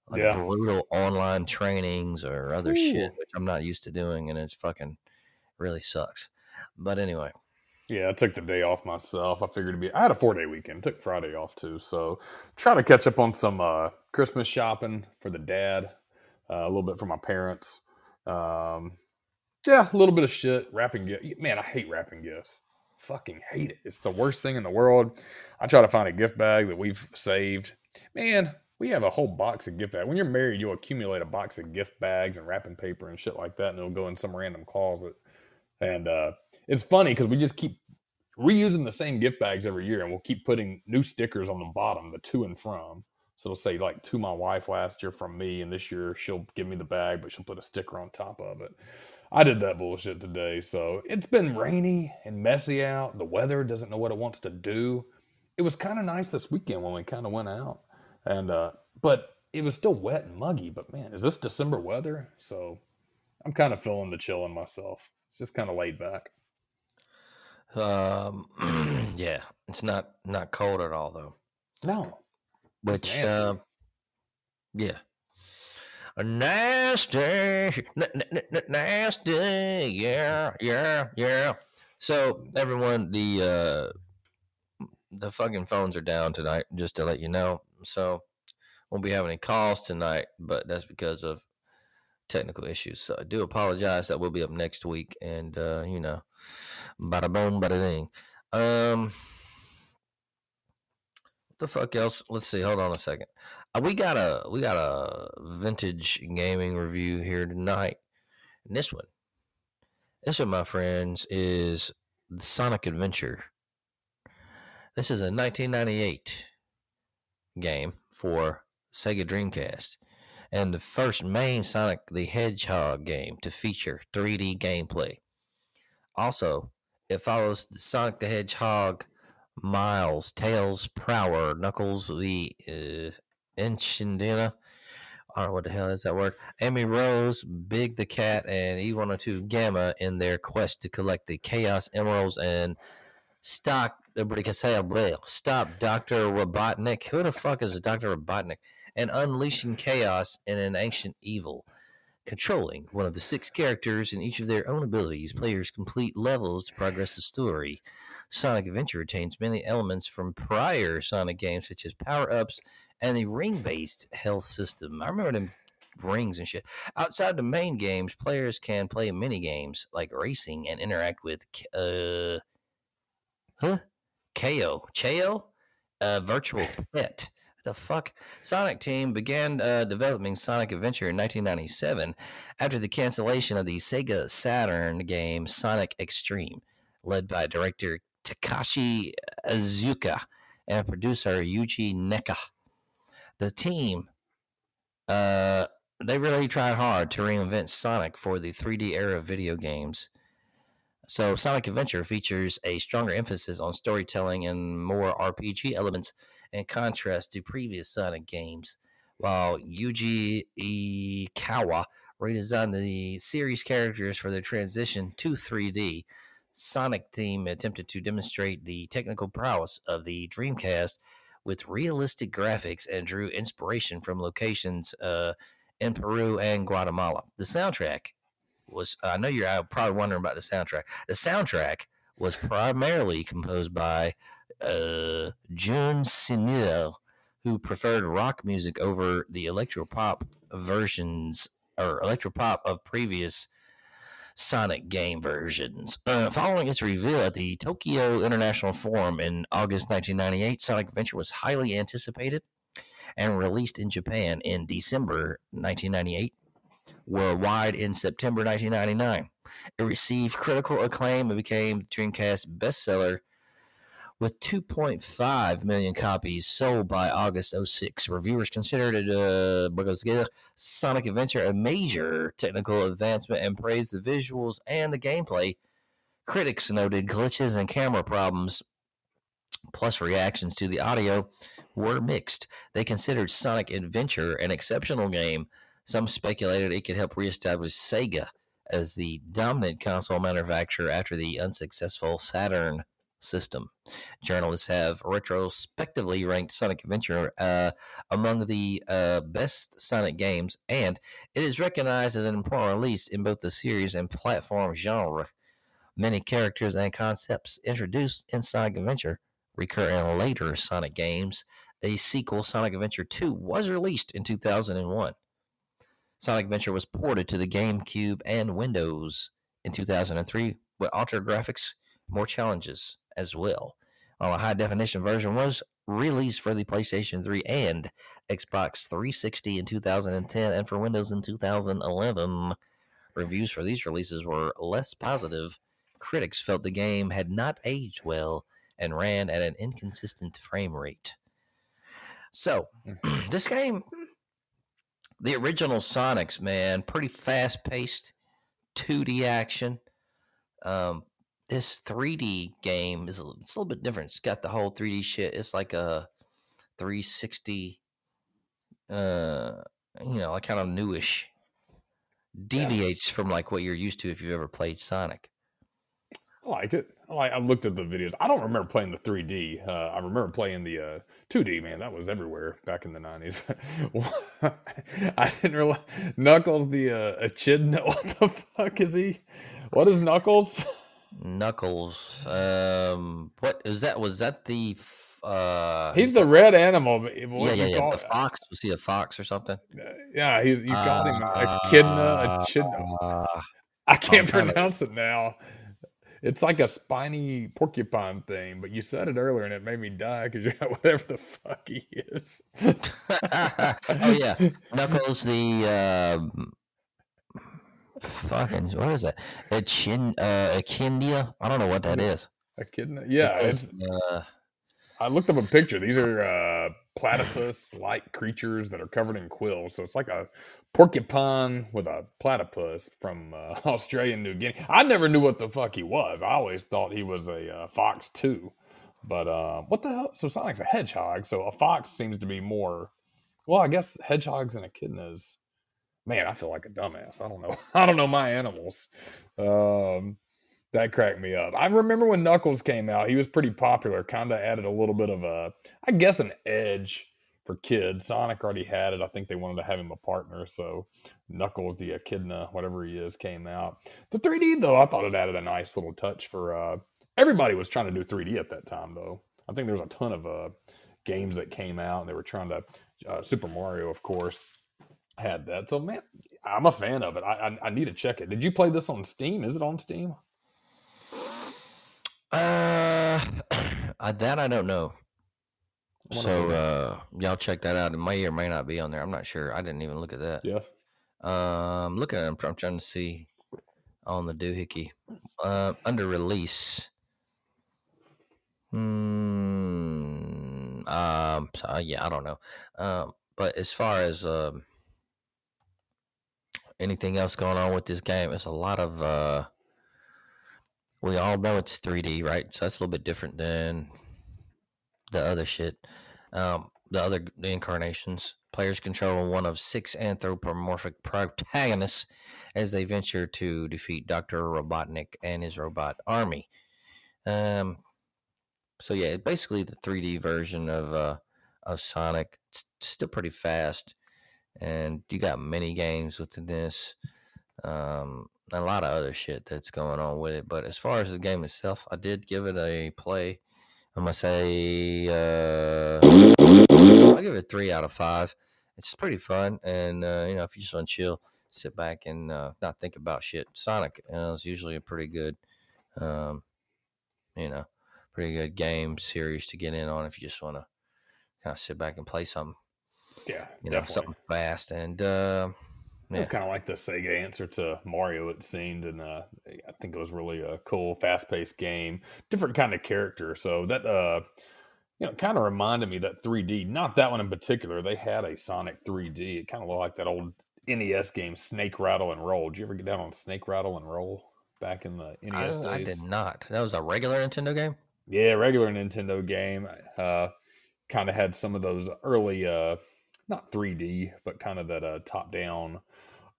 like, yeah. brutal online trainings or other Ooh. shit, which I'm not used to doing, and it's fucking really sucks. But anyway. Yeah, I took the day off myself. I figured it'd be, I had a four-day weekend. Took Friday off, too. So try to catch up on some uh, Christmas shopping for the dad, uh, a little bit for my parents. Um, yeah, a little bit of shit, wrapping gifts. Man, I hate wrapping gifts. Fucking hate it. It's the worst thing in the world. I try to find a gift bag that we've saved. Man, we have a whole box of gift bags. When you're married, you'll accumulate a box of gift bags and wrapping paper and shit like that, and it'll go in some random closet. And, uh, it's funny because we just keep reusing the same gift bags every year, and we'll keep putting new stickers on the bottom, the to and from. So it'll say, like, to my wife last year from me, and this year she'll give me the bag, but she'll put a sticker on top of it. I did that bullshit today. So it's been rainy and messy out. The weather doesn't know what it wants to do. It was kind of nice this weekend when we kind of went out, and uh, but it was still wet and muggy. But man, is this December weather? So I'm kind of feeling the chill in myself. It's just kind of laid back. Um, yeah, it's not not cold at all though. No, which uh, yeah, a nasty, n- n- n- nasty, yeah, yeah, yeah. So everyone, the uh, the fucking phones are down tonight, just to let you know. So won't be having any calls tonight, but that's because of technical issues. So I do apologize. That will be up next week, and uh, you know, bada boom, bada ding. Um, what the fuck else? Let's see. Hold on a second. Uh, we got a we got a vintage gaming review here tonight. And this one, this one, my friends, is the Sonic Adventure. This is a nineteen ninety-eight game for Sega Dreamcast, and the first main Sonic the Hedgehog game to feature three D gameplay. Also, it follows the Sonic the Hedgehog, Miles, Tails, Prower, Knuckles, the uh, Enchidna, I don't know what the hell is that word, Amy Rose, Big the Cat, and E one oh two Gamma in their quest to collect the Chaos Emeralds and stop Doctor Robotnik. Who the fuck is Doctor Robotnik? And unleashing chaos and an ancient evil. Controlling one of the six characters in each of their own abilities, players complete levels to progress the story. Sonic Adventure retains many elements from prior Sonic games, such as power-ups and a ring-based health system. I remember them rings and shit. Outside the main games, players can play mini-games like racing and interact with uh, huh? K O. Chao? Uh, virtual Pet. The fuck? Sonic Team began uh, developing Sonic Adventure in nineteen ninety-seven after the cancellation of the Sega Saturn game Sonic Extreme, led by director Takashi Iizuka and producer Yuji Naka. The team, uh, they really tried hard to reinvent Sonic for the three D era of video games. So Sonic Adventure features a stronger emphasis on storytelling and more R P G elements, in contrast to previous Sonic games, while Yuji Ikawa redesigned the series characters for their transition to three D, Sonic Team attempted to demonstrate the technical prowess of the Dreamcast with realistic graphics and drew inspiration from locations uh, in Peru and Guatemala. The soundtrack was, I know you're probably wondering about the soundtrack. The soundtrack was primarily composed by Uh, Jun Senil, who preferred rock music over the electropop versions or electropop of previous Sonic game versions. Uh, following its reveal at the Tokyo International Forum in August nineteen ninety-eight, Sonic Adventure was highly anticipated and released in Japan in December nineteen ninety-eight, worldwide in September nineteen ninety-nine. It received critical acclaim and became Dreamcast's bestseller, with two point five million copies sold by August oh six. Reviewers considered it, uh, Sonic Adventure a major technical advancement and praised the visuals and the gameplay. Critics noted glitches and camera problems, plus reactions to the audio, were mixed. They considered Sonic Adventure an exceptional game. Some speculated it could help reestablish Sega as the dominant console manufacturer after the unsuccessful Saturn system. Journalists have retrospectively ranked Sonic Adventure uh, among the uh, best Sonic games, and it is recognized as an important release in both the series and platform genre. Many characters and concepts introduced in Sonic Adventure recur in later Sonic games. A sequel, Sonic Adventure two, was released in two thousand one. Sonic Adventure was ported to the GameCube and Windows in two thousand three with altered graphics, more challenges as well. While a high-definition version was released for the PlayStation three and Xbox three sixty in two thousand ten and for Windows in two thousand eleven, reviews for these releases were less positive critics felt the game had not aged well and ran at an inconsistent frame rate. So, this game, the original Sonics, man, pretty fast-paced two D action. Um, this three D game is a, it's a little bit different. It's got the whole three D shit. It's like a three sixty, uh, you know, like kind of newish. Deviates yeah. from like what you're used to if you've ever played Sonic. I like it. I, like, I looked at the videos. I don't remember playing the three D. Uh, I remember playing the uh, two D. Man, that was everywhere back in the nineties. I didn't realize Knuckles the uh, a Echidna. What the fuck is he? What is Knuckles? Knuckles. Um, what is that? Was that the? Uh, he's the red animal. What yeah, yeah, yeah. The fox. Was he a fox or something? Yeah, he's. You called uh, him uh, Echidna. Echidna. Uh, I can't pronounce it now. It's like a spiny porcupine thing, but you said it earlier and it made me die because you're not whatever the fuck he is. Oh, yeah. Knuckles, the uh, fucking, what is that? Echin, uh, echidna? I don't know what that is. Echidna? Yeah. It's, it's, uh, I looked up a picture. These are uh, platypus-like creatures that are covered in quills. So it's like a porcupine with a platypus from uh, Australia and New Guinea. I never knew what the fuck he was. I always thought he was a uh, fox too. But uh, what the hell? So Sonic's a hedgehog. So a fox seems to be more. Well, I guess hedgehogs and echidnas. Man, I feel like a dumbass. I don't know. I don't know my animals. Um, That cracked me up. I remember when Knuckles came out, he was pretty popular, kind of added a little bit of a, I guess, an edge for kids. Sonic already had it. I think they wanted to have him a partner, so Knuckles, the Echidna, whatever he is, came out. The three D, though, I thought it added a nice little touch for, uh, everybody was trying to do three D at that time, though. I think there was a ton of uh, games that came out, and they were trying to, uh, Super Mario, of course, had that. So, man, I'm a fan of it. I, I, I need to check it. Did you play this on Steam? Is it on Steam? Uh, that I don't know. So, uh, y'all check that out. It may or may not be on there. I'm not sure. I didn't even look at that. Yeah. Um, looking at it, I'm trying to see on the doohickey. Uh, under release. Hmm. Um. So, yeah, I don't know. Um. But as far as um anything else going on with this game, it's a lot of uh. We all know it's three D, right? So that's a little bit different than the other shit. Um, the other the incarnations. Players control one of six anthropomorphic protagonists as they venture to defeat Doctor Robotnik and his robot army. Um, so yeah, it's basically the three D version of uh, of Sonic. It's still pretty fast, and you got mini games within this. Um, a lot of other shit that's going on with it, but as far as the game itself, I did give it a play. I'm gonna say uh, I'll give it three out of five. It's pretty fun, and uh, you know, if you just want to chill, sit back and uh, not think about shit, Sonic uh, is usually a pretty good, um, you know, pretty good game series to get in on if you just want to kind of sit back and play something. Yeah, you know, definitely. Something fast and. Uh, Yeah. It's kind of like the Sega answer to Mario, it seemed, and uh, I think it was really a cool, fast-paced game, different kind of character. So that, uh, you know, kind of reminded me that three D, not that one in particular. They had a Sonic three D. It kind of looked like that old N E S game, Snake Rattle and Roll. Did you ever get down on Snake Rattle and Roll back in the N E S I, days? I did not. That was a regular Nintendo game. Yeah, regular Nintendo game. Uh, kind of had some of those early. Uh, Not three D, but kind of that uh, top-down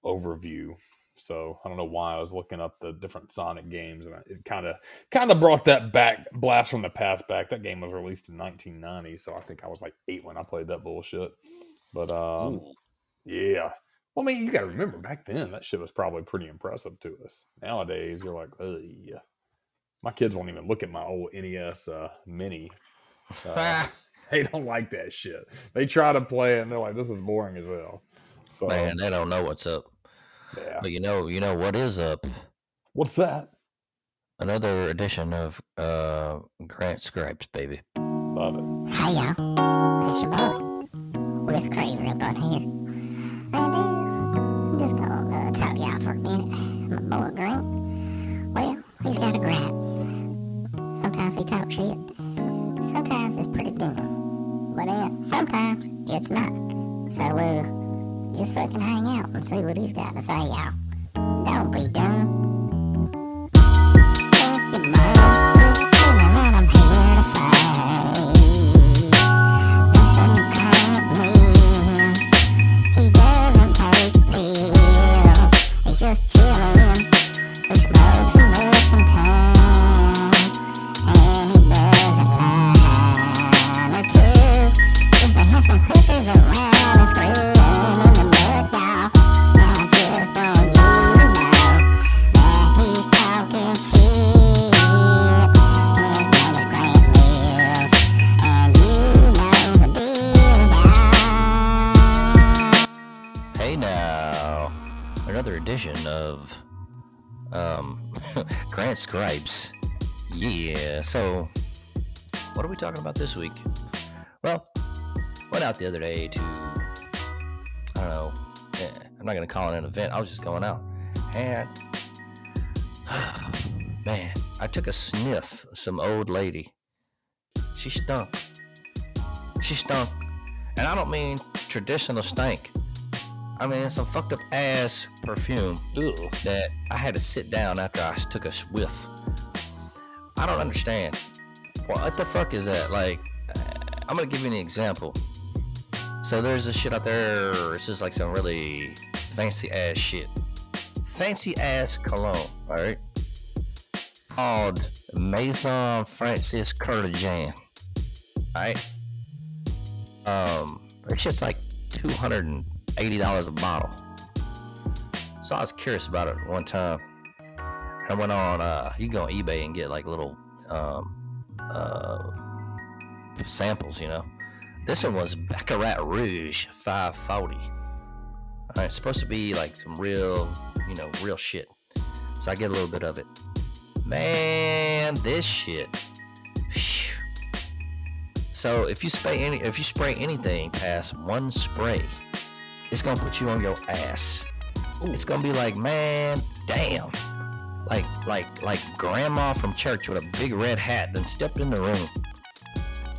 overview. So I don't know why I was looking up the different Sonic games, and I, it kind of kind of brought that back, blast from the past back. That game was released in nineteen ninety, so I think I was like eight when I played that bullshit. But um, Ooh. yeah, well, I mean, you got to remember back then that shit was probably pretty impressive to us. Nowadays, you're like, yeah, my kids won't even look at my old N E S uh, Mini. Uh, They don't like that shit. They try to play it, and they're like, "This is boring as hell." So, man, they don't know what's up. Yeah. But you know, you know what is up. What's that? Another edition of uh, Grant Scripes, baby. Love it. Hi y'all, it's your boy Wes Crevier up on here. Hey dude, I'm just gonna uh, talk y'all for a minute. My boy Grant. Well, he's got a Grant. times, it's not. So we'll just fucking hang out and see what he's got to say, y'all. Don't be dumb. Of um, Grant Scribes. Yeah, so what are we talking about this week? Well, went out the other day to, I don't know, I'm not going to call it an event. I was just going out. And, man, I took a sniff of some old lady. She stunk. She stunk. And I don't mean traditional stank. I mean, it's some fucked up ass perfume. Ew. That I had to sit down after I took a whiff. I don't understand. Well, what the fuck is that? Like, I'm going to give you an example. So there's this shit out there. It's just like some really fancy ass shit. Fancy ass cologne, all right? Called Maison Francis Curtijan, all right? Um, it's just like two hundred eighty dollars a bottle. So I was curious about it one time. I went on, uh, you can go on eBay and get like little um, uh, samples, you know. This one was Baccarat Rouge five forty. Alright, it's supposed to be like some real, you know, real shit. So I get a little bit of it. Man, this shit. Whew. So if you spray any, if you spray anything past one spray, it's gonna put you on your ass. Ooh. It's gonna be like, man, damn. Like, like, like grandma from church with a big red hat then stepped in the room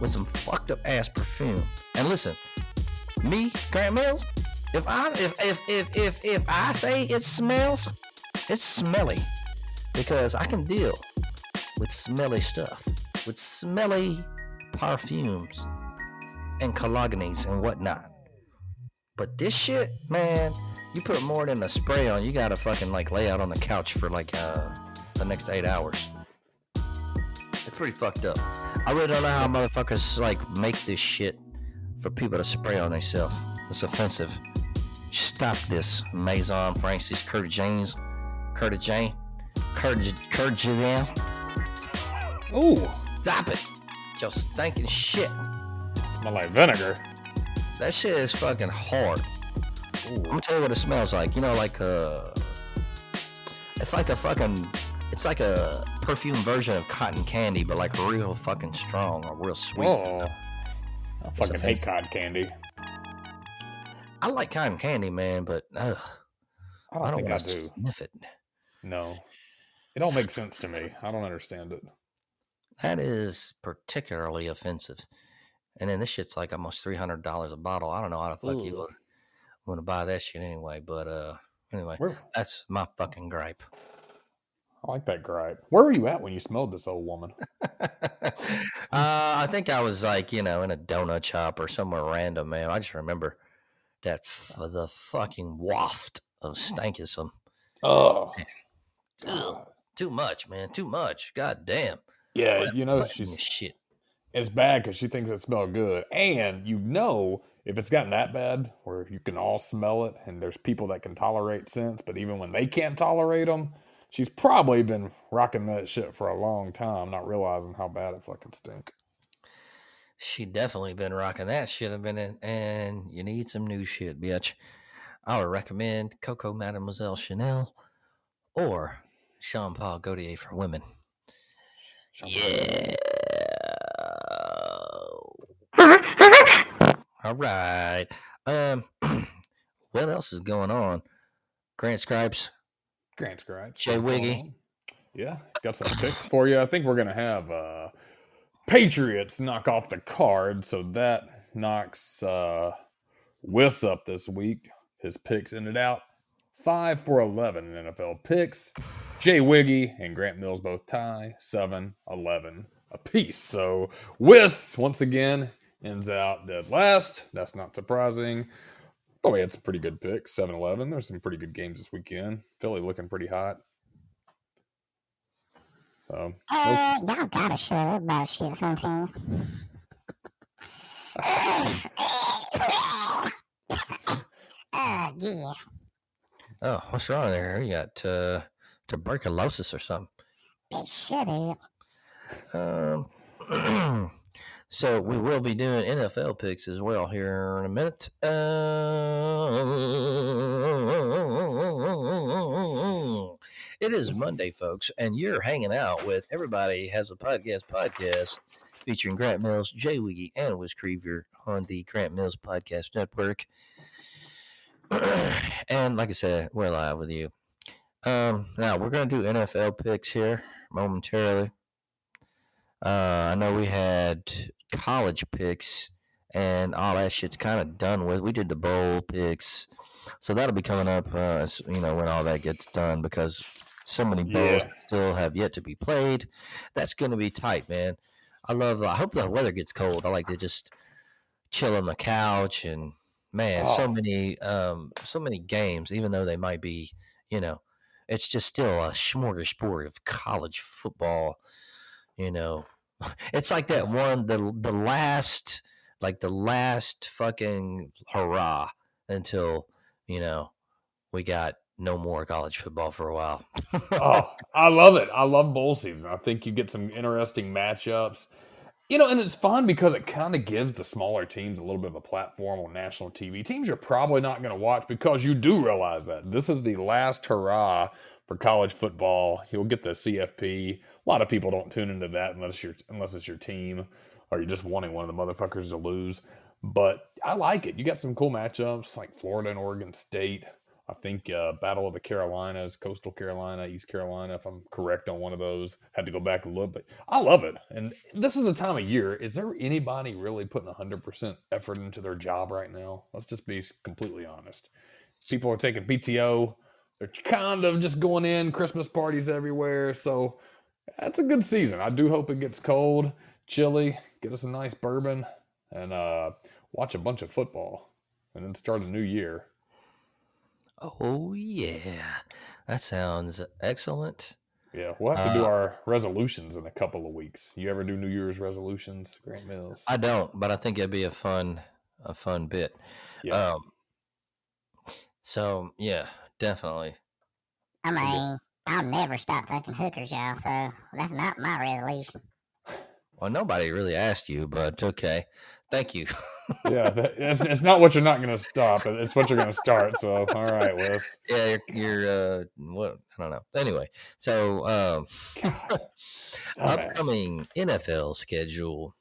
with some fucked up ass perfume. And listen, me, Grant Mills, if I, if, if, if, if, if I say it smells, it's smelly because I can deal with smelly stuff, with smelly perfumes and colognonies and whatnot. But this shit, man, you put more than a spray on, you gotta fucking like lay out on the couch for like uh, the next eight hours. It's pretty fucked up. I really don't know how motherfuckers like make this shit for people to spray on themselves. It's offensive. Stop this, Maison Francis Curtijan's, Curtijan, Curtijan. Ooh, stop it! Just stinking shit. Smell like vinegar. That shit is fucking hard. Ooh. I'm gonna tell you what it smells like. You know, like uh, it's like a fucking, it's like a perfume version of cotton candy, but like real fucking strong or real sweet. Oh, I fucking hate cotton candy. I like cotton candy, man, but ugh, I don't, I don't think I do. Sniff it. No, it don't make sense to me. I don't understand it. That is particularly offensive. And then this shit's like almost three hundred dollars a bottle. I don't know how the fuck Ooh. you want to buy that shit anyway. But uh, anyway, where, that's my fucking gripe. I like that gripe. Where were you at when you smelled this old woman? uh, I think I was like, you know, in a donut shop or somewhere random, man. I just remember that f- the fucking waft of stankism. Oh. Ugh, too much, man. Too much. God damn. Yeah, what, you know, she's... Shit. It's bad because she thinks it smells good. And you know, if it's gotten that bad where you can all smell it and there's people that can tolerate scents, but even when they can't tolerate them, she's probably been rocking that shit for a long time, not realizing how bad it fucking stink. She definitely been rocking that shit. I've been in, and you need some new shit, bitch. I would recommend Coco Mademoiselle Chanel or Jean Paul Gaultier for women. Jean yeah. All right. Um, what else is going on? Grant Scribes. Grant Scribes. Jay Wiggy. Yeah, got some picks for you. I think we're going to have uh, Patriots knock off the card, so that knocks uh, Wes up this week. His picks ended out five for eleven in N F L picks. Jay Wiggy and Grant Mills both tie seven eleven apiece. So Wes, once again, ends out dead last. That's not surprising. But we had some pretty good picks, seven eleven. There's some pretty good games this weekend. Philly looking pretty hot. So, uh, nope. Y'all gotta shit. Everybody shit's on team. Oh, yeah. Oh, what's wrong there? You got uh, tuberculosis or something. It should be. Um, so we will be doing N F L picks as well here in a minute. Uh, it is Monday, folks, and you're hanging out with Everybody Has a Podcast podcast featuring Grant Mills, Jay Wiggy, and Wes Crevier on the Grant Mills Podcast Network. And like I said, we're live with you. Um, now, we're going to do N F L picks here momentarily. Uh, I know we had college picks, and all that shit's kind of done with. We did the bowl picks. So that'll be coming up, uh, you know, when all that gets done, because so many bowls yeah. still have yet to be played. That's going to be tight, man. I love, I hope the weather gets cold. I like to just chill on the couch and... Man, oh. so many um, so many games, even though they might be, you know, it's just still a smorgasbord of college football, you know. It's like that one, the the last, like the last fucking hurrah until, you know, we got no more college football for a while. Oh, I love it. I love bowl season. I think you get some interesting matchups. You know, and it's fun because it kind of gives the smaller teams a little bit of a platform on national T V. Teams you're probably not going to watch because you do realize that this is the last hurrah for college football. You'll get the C F P. A lot of people don't tune into that unless you're unless it's your team or you're just wanting one of the motherfuckers to lose. But I like it. You got some cool matchups like Florida and Oregon State. I think uh, Battle of the Carolinas, Coastal Carolina, East Carolina, if I'm correct on one of those. Had to go back and look, but I love it. And this is the time of year. Is there anybody really putting one hundred percent effort into their job right now? Let's just be completely honest. People are taking P T O. They're kind of just going in, Christmas parties everywhere. So that's a good season. I do hope it gets cold, chilly, get us a nice bourbon, and uh, watch a bunch of football, and then start a new year. Oh, yeah. That sounds excellent. Yeah, we'll have to uh, do our resolutions in a couple of weeks. You ever do New Year's resolutions, Grant Mills? I don't, but I think it'd be a fun a fun bit. Yeah. Um, so, yeah, definitely. I mean, I'll never stop fucking hookers, y'all, so that's not my resolution. Well, nobody really asked you, but okay. Thank you. Yeah, that, it's, it's not what you're not going to stop. It's what you're going to start. So, all right, Wes. Yeah, you're, you're uh, what? I don't know. Anyway, so um, upcoming N F L schedule.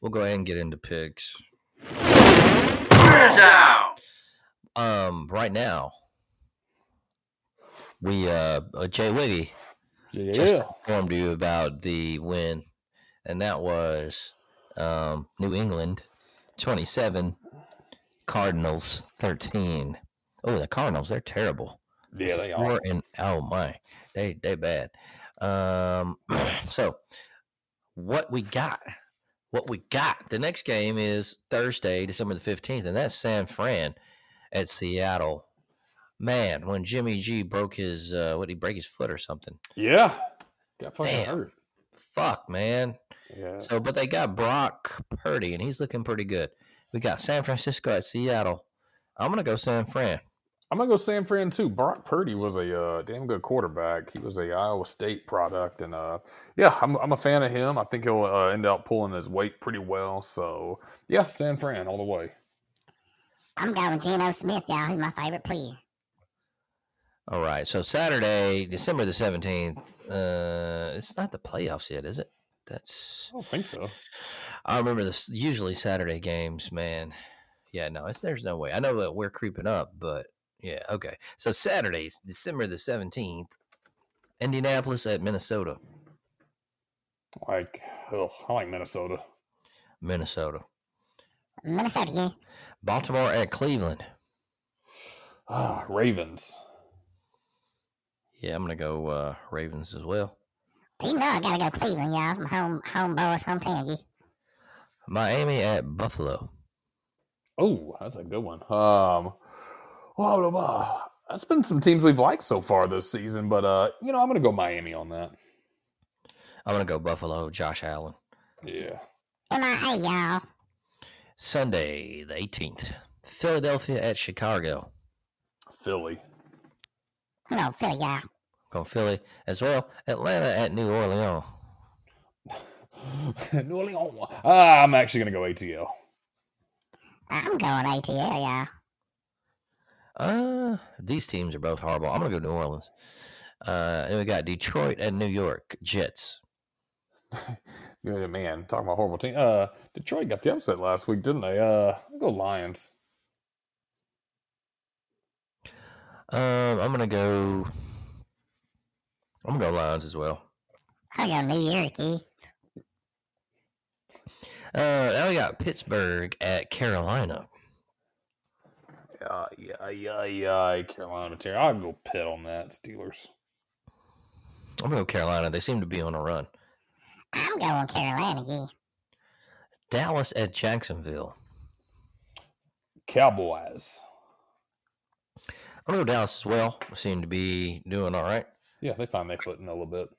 We'll go ahead and get into picks. Um, right now, we uh, Jay Wiggy yeah. just informed you about the win, and that was. Um, New England, twenty-seven, Cardinals, thirteen. Oh, the Cardinals, they're terrible. Yeah, they are. And, oh, my. They they bad. Um, so, what we got, what we got, the next game is Thursday, December the fifteenth, and that's San Fran at Seattle. Man, when Jimmy G broke his, uh, what, did he break his foot or something? Yeah. Got fucking Damn. hurt. Fuck, man. Yeah. So, but they got Brock Purdy, and he's looking pretty good. We got San Francisco at Seattle. I'm going to go San Fran. I'm going to go San Fran, too. Brock Purdy was a uh, damn good quarterback. He was a Iowa State product. And, uh, yeah, I'm, I'm a fan of him. I think he'll uh, end up pulling his weight pretty well. So, yeah, San Fran all the way. I'm going Geno Smith, y'all. He's my favorite player. All right. So, Saturday, December the seventeenth. Uh, it's not the playoffs yet, is it? That's. I don't think so. I remember this. Usually Saturday games, man. Yeah, no, it's, there's no way. I know that we're creeping up, but yeah, okay. So Saturdays, December the seventeenth, Indianapolis at Minnesota. Like, oh, I like Minnesota. Minnesota. Minnesota, yeah. Baltimore at Cleveland. Ah, Ravens. Yeah, I'm going to go uh, Ravens as well. You know I got to go Cleveland, y'all. From home, home boys, hometown, yeah. Miami at Buffalo. Oh, that's a good one. Um, blah, blah, blah. That's been some teams we've liked so far this season, but, uh, you know, I'm going to go Miami on that. I'm going to go Buffalo, Josh Allen. Yeah. M I A, y'all. Sunday, the eighteenth. Philadelphia at Chicago. Philly. I'm going Philly, y'all. Go Philly as well. Atlanta at New Orleans. New Orleans. Uh, I'm actually going to go A T L. I'm going A T L, y'all. Uh, these teams are both horrible. I'm going to go New Orleans. Uh, and we got Detroit and New York Jets. Man, talking about horrible team. Uh, Detroit got the upset last week, didn't they? Uh, I'll go Lions. Um, I'm going to go... I'm going to go Lions as well. I got New York, eh? Uh, now we got Pittsburgh at Carolina. Uh, yeah, yeah, yeah, Carolina. I'll go Pitt on that, Steelers. I'm going to go Carolina. They seem to be on a run. I'm going Carolina, yeah. Dallas at Jacksonville. Cowboys. I'm going to go Dallas as well. They seem to be doing all right. Yeah, they find their footing a little bit.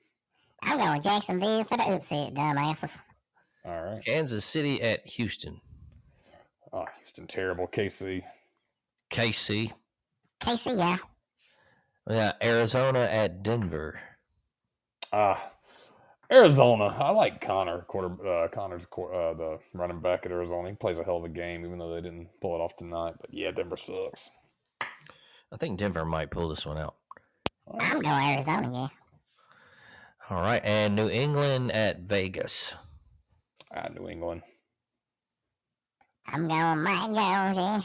I'm going Jacksonville for the upset, dumbasses. All right. Kansas City at Houston. Oh, Houston, terrible. K C. K C. K C, yeah. Yeah, Arizona at Denver. Ah, uh, Arizona. I like Connor. Quarter, uh, Connor's uh, the running back at Arizona. He plays a hell of a game, even though they didn't pull it off tonight. But yeah, Denver sucks. I think Denver might pull this one out. I'm going Arizona, yeah. All right, and New England at Vegas. Ah, New England. I'm going Mike Jones, yeah.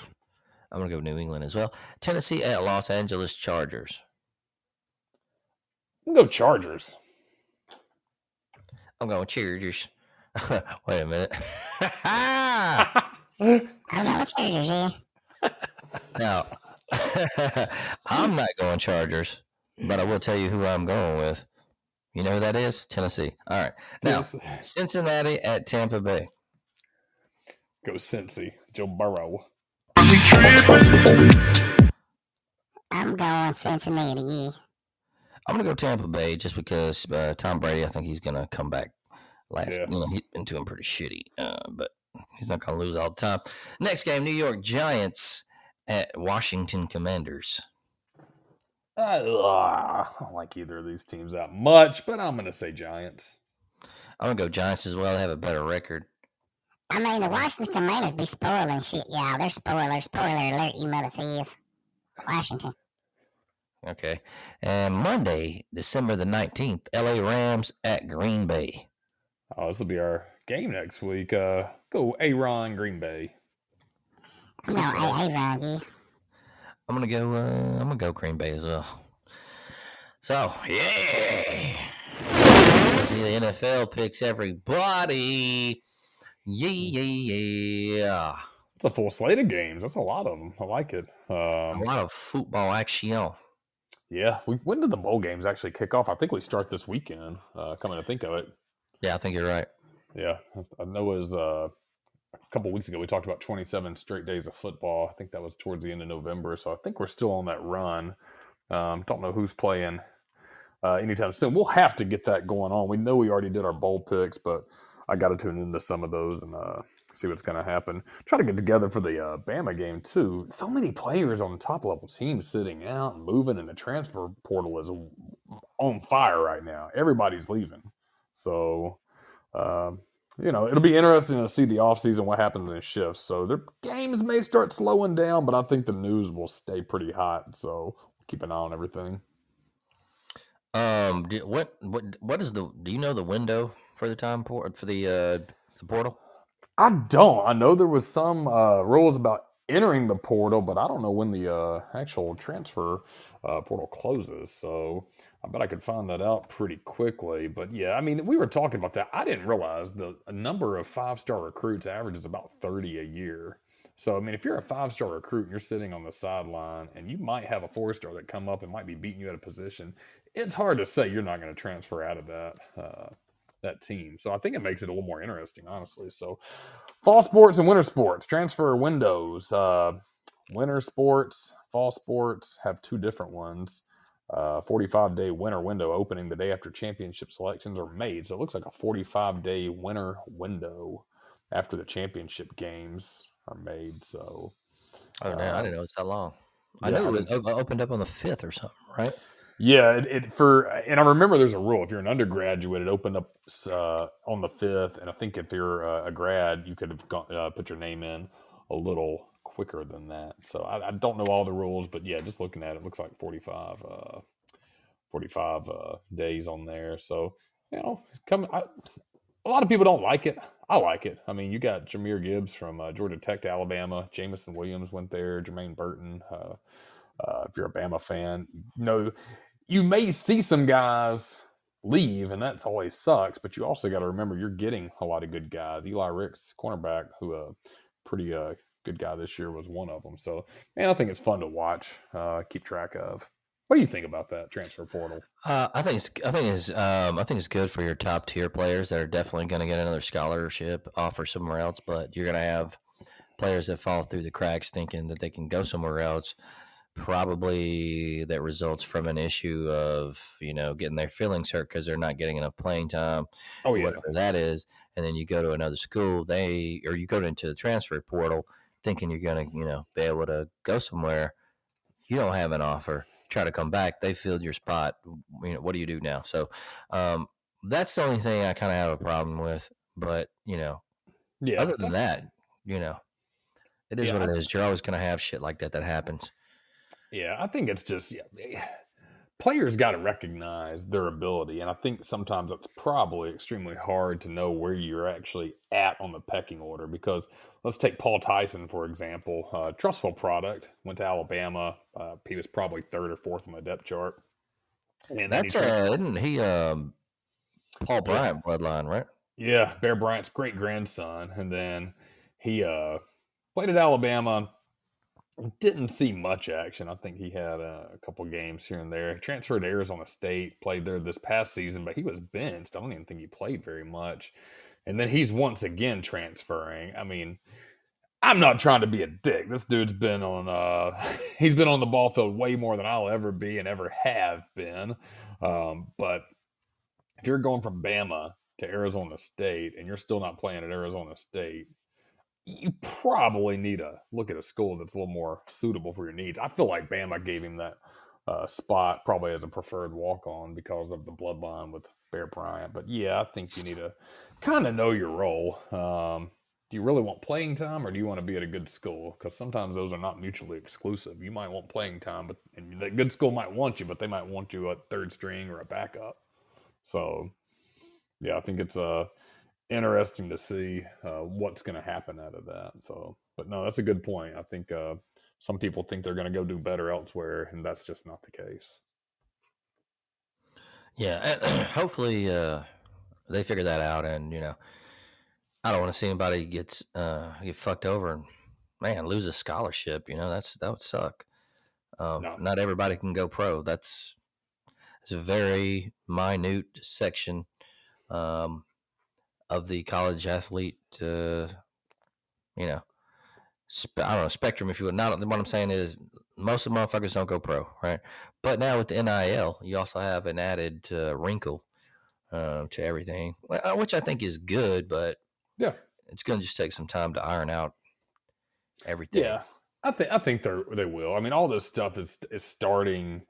I'm going to go New England as well. Tennessee at Los Angeles Chargers. I'm going to go Chargers. I'm going Chargers. Wait a minute. I'm going Chargers, yeah. Now, I'm not going Chargers, but I will tell you who I'm going with. You know who that is? Tennessee. All right. Now, Cincinnati at Tampa Bay. Go Cincy. Joe Burrow. I'm going Cincinnati. I'm going to go Tampa Bay just because uh, Tom Brady, I think he's going to come back last. Yeah. You know, he's been doing pretty shitty, uh, but he's not going to lose all the time. Next game, New York Giants at Washington Commanders. Uh, I don't like either of these teams that much, but I'm going to say Giants. I'm going to go Giants as well. They have a better record. I mean, the Washington Commanders be spoiling shit, y'all. They're spoilers. Spoiler alert, you motherfuckers. Washington. Okay. And Monday, December the nineteenth, L A Rams at Green Bay. Oh, this will be our game next week. Uh, go A-Ron, Green Bay. No, A-Ron, yeah. I'm going to go, uh, I'm going to go Green Bay as well. So, yeah. See, the N F L picks everybody. Yeah, yeah, yeah. It's a full slate of games. That's a lot of them. I like it. Um, a lot of football action. Yeah. We, when did the bowl games actually kick off? I think we start this weekend, uh, coming to think of it. Yeah, I think you're right. Yeah. I know it was uh, a couple weeks ago we talked about twenty-seven straight days of football. I think that was towards the end of November. So I think we're still on that run. Um, don't know who's playing uh, anytime soon. We'll have to get that going on. We know we already did our bowl picks, but I got to tune into some of those and uh, see what's going to happen. Try to get together for the uh, Bama game, too. So many players on the top-level teams sitting out and moving, and the transfer portal is on fire right now. Everybody's leaving. So, uh, you know, it'll be interesting to see the offseason, what happens in shifts. So their games may start slowing down, but I think the news will stay pretty hot. So keep an eye on everything. Um, what what what is the do you know the window for the time port for the uh the portal? I don't. I know there was some uh rules about entering the portal, but I don't know when the uh, actual transfer uh, portal closes. So I bet I could find that out pretty quickly. But yeah, I mean, we were talking about that. I didn't realize the number of five-star recruits averages about thirty a year. So, I mean, if you're a five-star recruit and you're sitting on the sideline and you might have a four-star that come up and might be beating you at a position, it's hard to say you're not going to transfer out of that uh, that team. So I think it makes it a little more interesting, honestly. So fall sports and winter sports, transfer windows. Uh, winter sports, fall sports have two different ones. Uh, forty-five day winter window opening the day after championship selections are made. So it looks like a forty-five day winter window after the championship games are made. So oh, man, uh, I didn't know it's that long. I yeah, knew it I mean, opened up on the fifth or something, right? Yeah, it, it for and I remember there's a rule. If you're an undergraduate, it opened up uh, on the fifth, and I think if you're uh, a grad, you could have gone, uh, put your name in a little quicker than that. So I, I don't know all the rules, but yeah, just looking at it, it looks like forty-five, uh, forty-five uh, days on there. So you know, come. I, a lot of people don't like it. I like it. I mean, you got Jahmyr Gibbs from uh, Georgia Tech to Alabama. Jamison Williams went there. Jermaine Burton. Uh, uh, if you're a Bama fan, you know, you may see some guys leave, and that's always sucks. But you also got to remember you're getting a lot of good guys. Eli Ricks, cornerback, who a uh, pretty uh, good guy this year, was one of them. So, man, I think it's fun to watch, uh, keep track of. What do you think about that transfer portal? Uh, I think it's, I think it's, um, I think it's good for your top tier players that are definitely going to get another scholarship offer somewhere else. But you're going to have players that fall through the cracks, thinking that they can go somewhere else. Probably that results from an issue of, you know, getting their feelings hurt because they're not getting enough playing time. Oh yeah, whatever that is. And then you go to another school, they or you go into the transfer portal, thinking you're going to, you know, be able to go somewhere. You don't have an offer. Try to come back, they filled your spot. You know, what do you do now? So um, that's the only thing I kind of have a problem with. But, you know, yeah, other than that, you know, it is yeah, what it is. You're always going to have shit like that that happens. Yeah, I think it's just yeah, players got to recognize their ability. And I think sometimes it's probably extremely hard to know where you're actually at on the pecking order. Because let's take Paul Tyson, for example. Uh, Trustful product, went to Alabama. Uh, he was probably third or fourth on the depth chart. And That's, uh, isn't he um, Paul Bryant bloodline, right? Yeah, Bear Bryant's great-grandson. And then he uh, played at Alabama. Didn't see much action. I think he had uh, a couple games here and there. He transferred to Arizona State, played there this past season, but he was benched. I don't even think he played very much. And then he's once again transferring. I mean, I'm not trying to be a dick. This dude's been on uh, – he's been on the ball field way more than I'll ever be and ever have been. Um, but if you're going from Bama to Arizona State and you're still not playing at Arizona State, you probably need to look at a school that's a little more suitable for your needs. I feel like Bama gave him that uh, spot probably as a preferred walk-on because of the bloodline with Bear Bryant. But, yeah, I think you need to kind of know your role. Um, do you really want playing time or do you want to be at a good school? Because sometimes those are not mutually exclusive. You might want playing time, but and that good school might want you, but they might want you a third string or a backup. So, yeah, I think it's a uh, – interesting to see uh, what's going to happen out of that. So, but no, that's a good point. I think uh, some people think they're going to go do better elsewhere, and that's just not the case. Yeah, and hopefully uh, they figure that out. And you know, I don't want to see anybody gets uh, get fucked over and man lose a scholarship. You know, that's that would suck. Um, no. Not everybody can go pro. That's it's a very minute section. Um, of the college athlete, uh, you know, sp- I don't know, spectrum, if you would. Not what I'm saying is most of the motherfuckers don't go pro, right? But now with the N I L, you also have an added uh, wrinkle uh, to everything, which I think is good, but yeah, it's going to just take some time to iron out everything. Yeah, I think I think they they will. I mean, all this stuff is is starting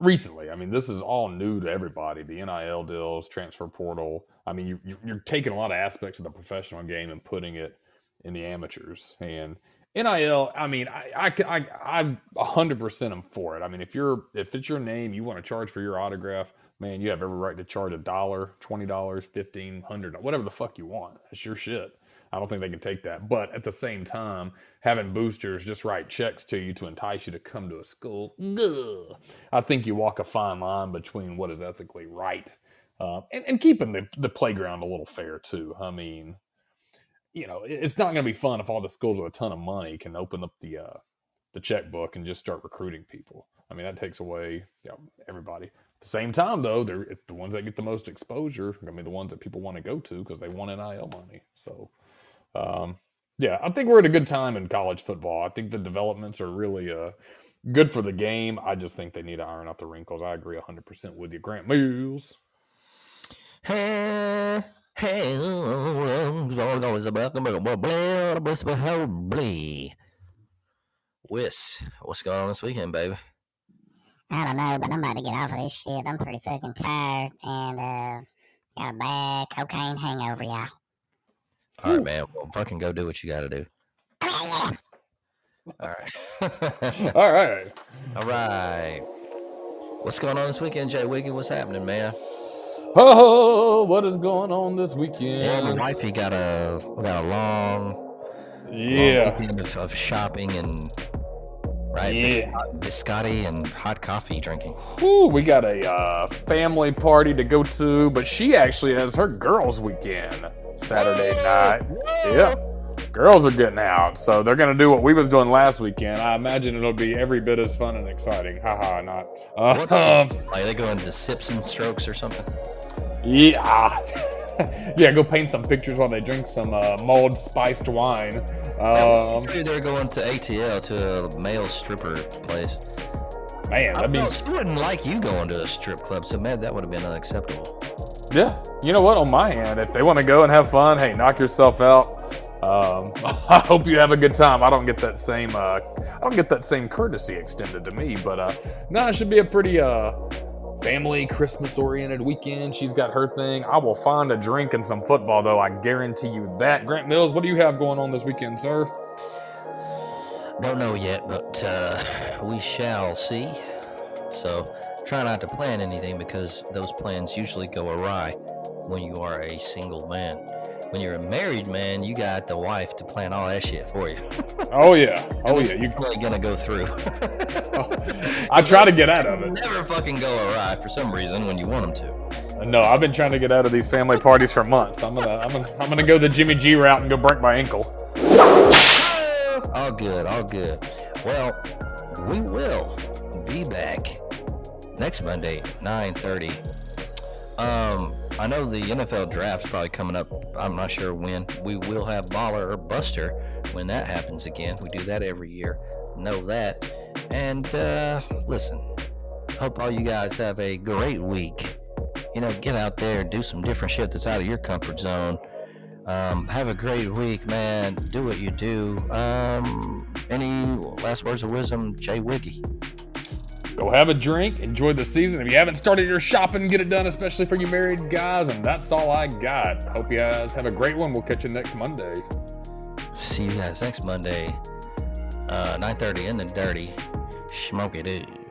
recently. I mean, this is all new to everybody. The N I L deals, transfer portal. I mean, you, you're taking a lot of aspects of the professional game and putting it in the amateurs. And N I L, I mean, I, I, I, I'm one hundred percent am for it. I mean, if you're if it's your name, you want to charge for your autograph, man, you have every right to charge a dollar, twenty dollars, fifteen hundred dollars, whatever the fuck you want. That's your shit. I don't think they can take that. But at the same time, having boosters just write checks to you to entice you to come to a school, ugh, I think you walk a fine line between what is ethically right uh, and, and keeping the, the playground a little fair, too. I mean, you know, it's not going to be fun if all the schools with a ton of money can open up the uh, the checkbook and just start recruiting people. I mean, that takes away you know, everybody. At the same time, though, they're the ones that get the most exposure are going to be the ones that people want to go to because they want N I L money. So, um, yeah, I think we're at a good time in college football. I think the developments are really uh, good for the game. I just think they need to iron out the wrinkles. I agree one hundred percent with you. Grant Mills. Hey. Hey, Wes, what's going on this weekend, baby? I don't know, but I'm about to get off of this shit. I'm pretty fucking tired, and uh, got a bad cocaine hangover, y'all. All right, man. Well, fucking go do what you got to do. All right. All right. All right. What's going on this weekend, Jay Wiggy? What's happening, man? Oh, what is going on this weekend? Yeah, my wifey got a got a long, yeah, long weekend of, of shopping and right, yeah, biscotti and hot coffee drinking. Ooh, we got a uh, family party to go to, but she actually has her girls' weekend Saturday night. Yep, girls are getting out, so they're gonna do what we was doing last weekend. I imagine it'll be every bit as fun and exciting. Haha, not. Uh, what, are they going to sips and strokes or something? Yeah, yeah. Go paint some pictures while they drink some uh, mulled spiced wine. Um, they're going to A T L to a male stripper place. Man, that means she wouldn't like you going to a strip club. So man, that would have been unacceptable. Yeah, you know what? On my hand, if they want to go and have fun, hey, knock yourself out. Um, I hope you have a good time. I don't get that same. Uh, I don't get that same courtesy extended to me, but uh, no, it should be a pretty. Uh, Family, Christmas-oriented weekend. She's got her thing. I will find a drink and some football, though. I guarantee you that. Grant Mills, what do you have going on this weekend, sir? Don't know yet, but uh, we shall see. So try not to plan anything because those plans usually go awry when you are a single man. When you're a married man, you got the wife to plan all that shit for you. Oh, yeah. Oh, yeah. You're probably going to go through. oh, I try to get out of it. Never fucking go awry for some reason when you want them to. Uh, no, I've been trying to get out of these family parties for months. I'm going to I'm gonna, I'm gonna go the Jimmy G route and go break my ankle. All good. All good. Well, we will be back next Monday, nine thirty. Um... I know the N F L draft's probably coming up. I'm not sure when. We will have Baller or Buster when that happens again. We do that every year. Know that. And uh, listen, hope all you guys have a great week. You know, get out there, do some different shit that's out of your comfort zone. Um, have a great week, man. Do what you do. Um, any last words of wisdom, Jay Wiggy? Go have a drink, enjoy the season. If you haven't started your shopping, get it done, especially for you married guys. And that's all I got. Hope you guys have a great one. We'll catch you next Monday. See you guys next Monday, uh, nine thirty in the dirty. Smoke it.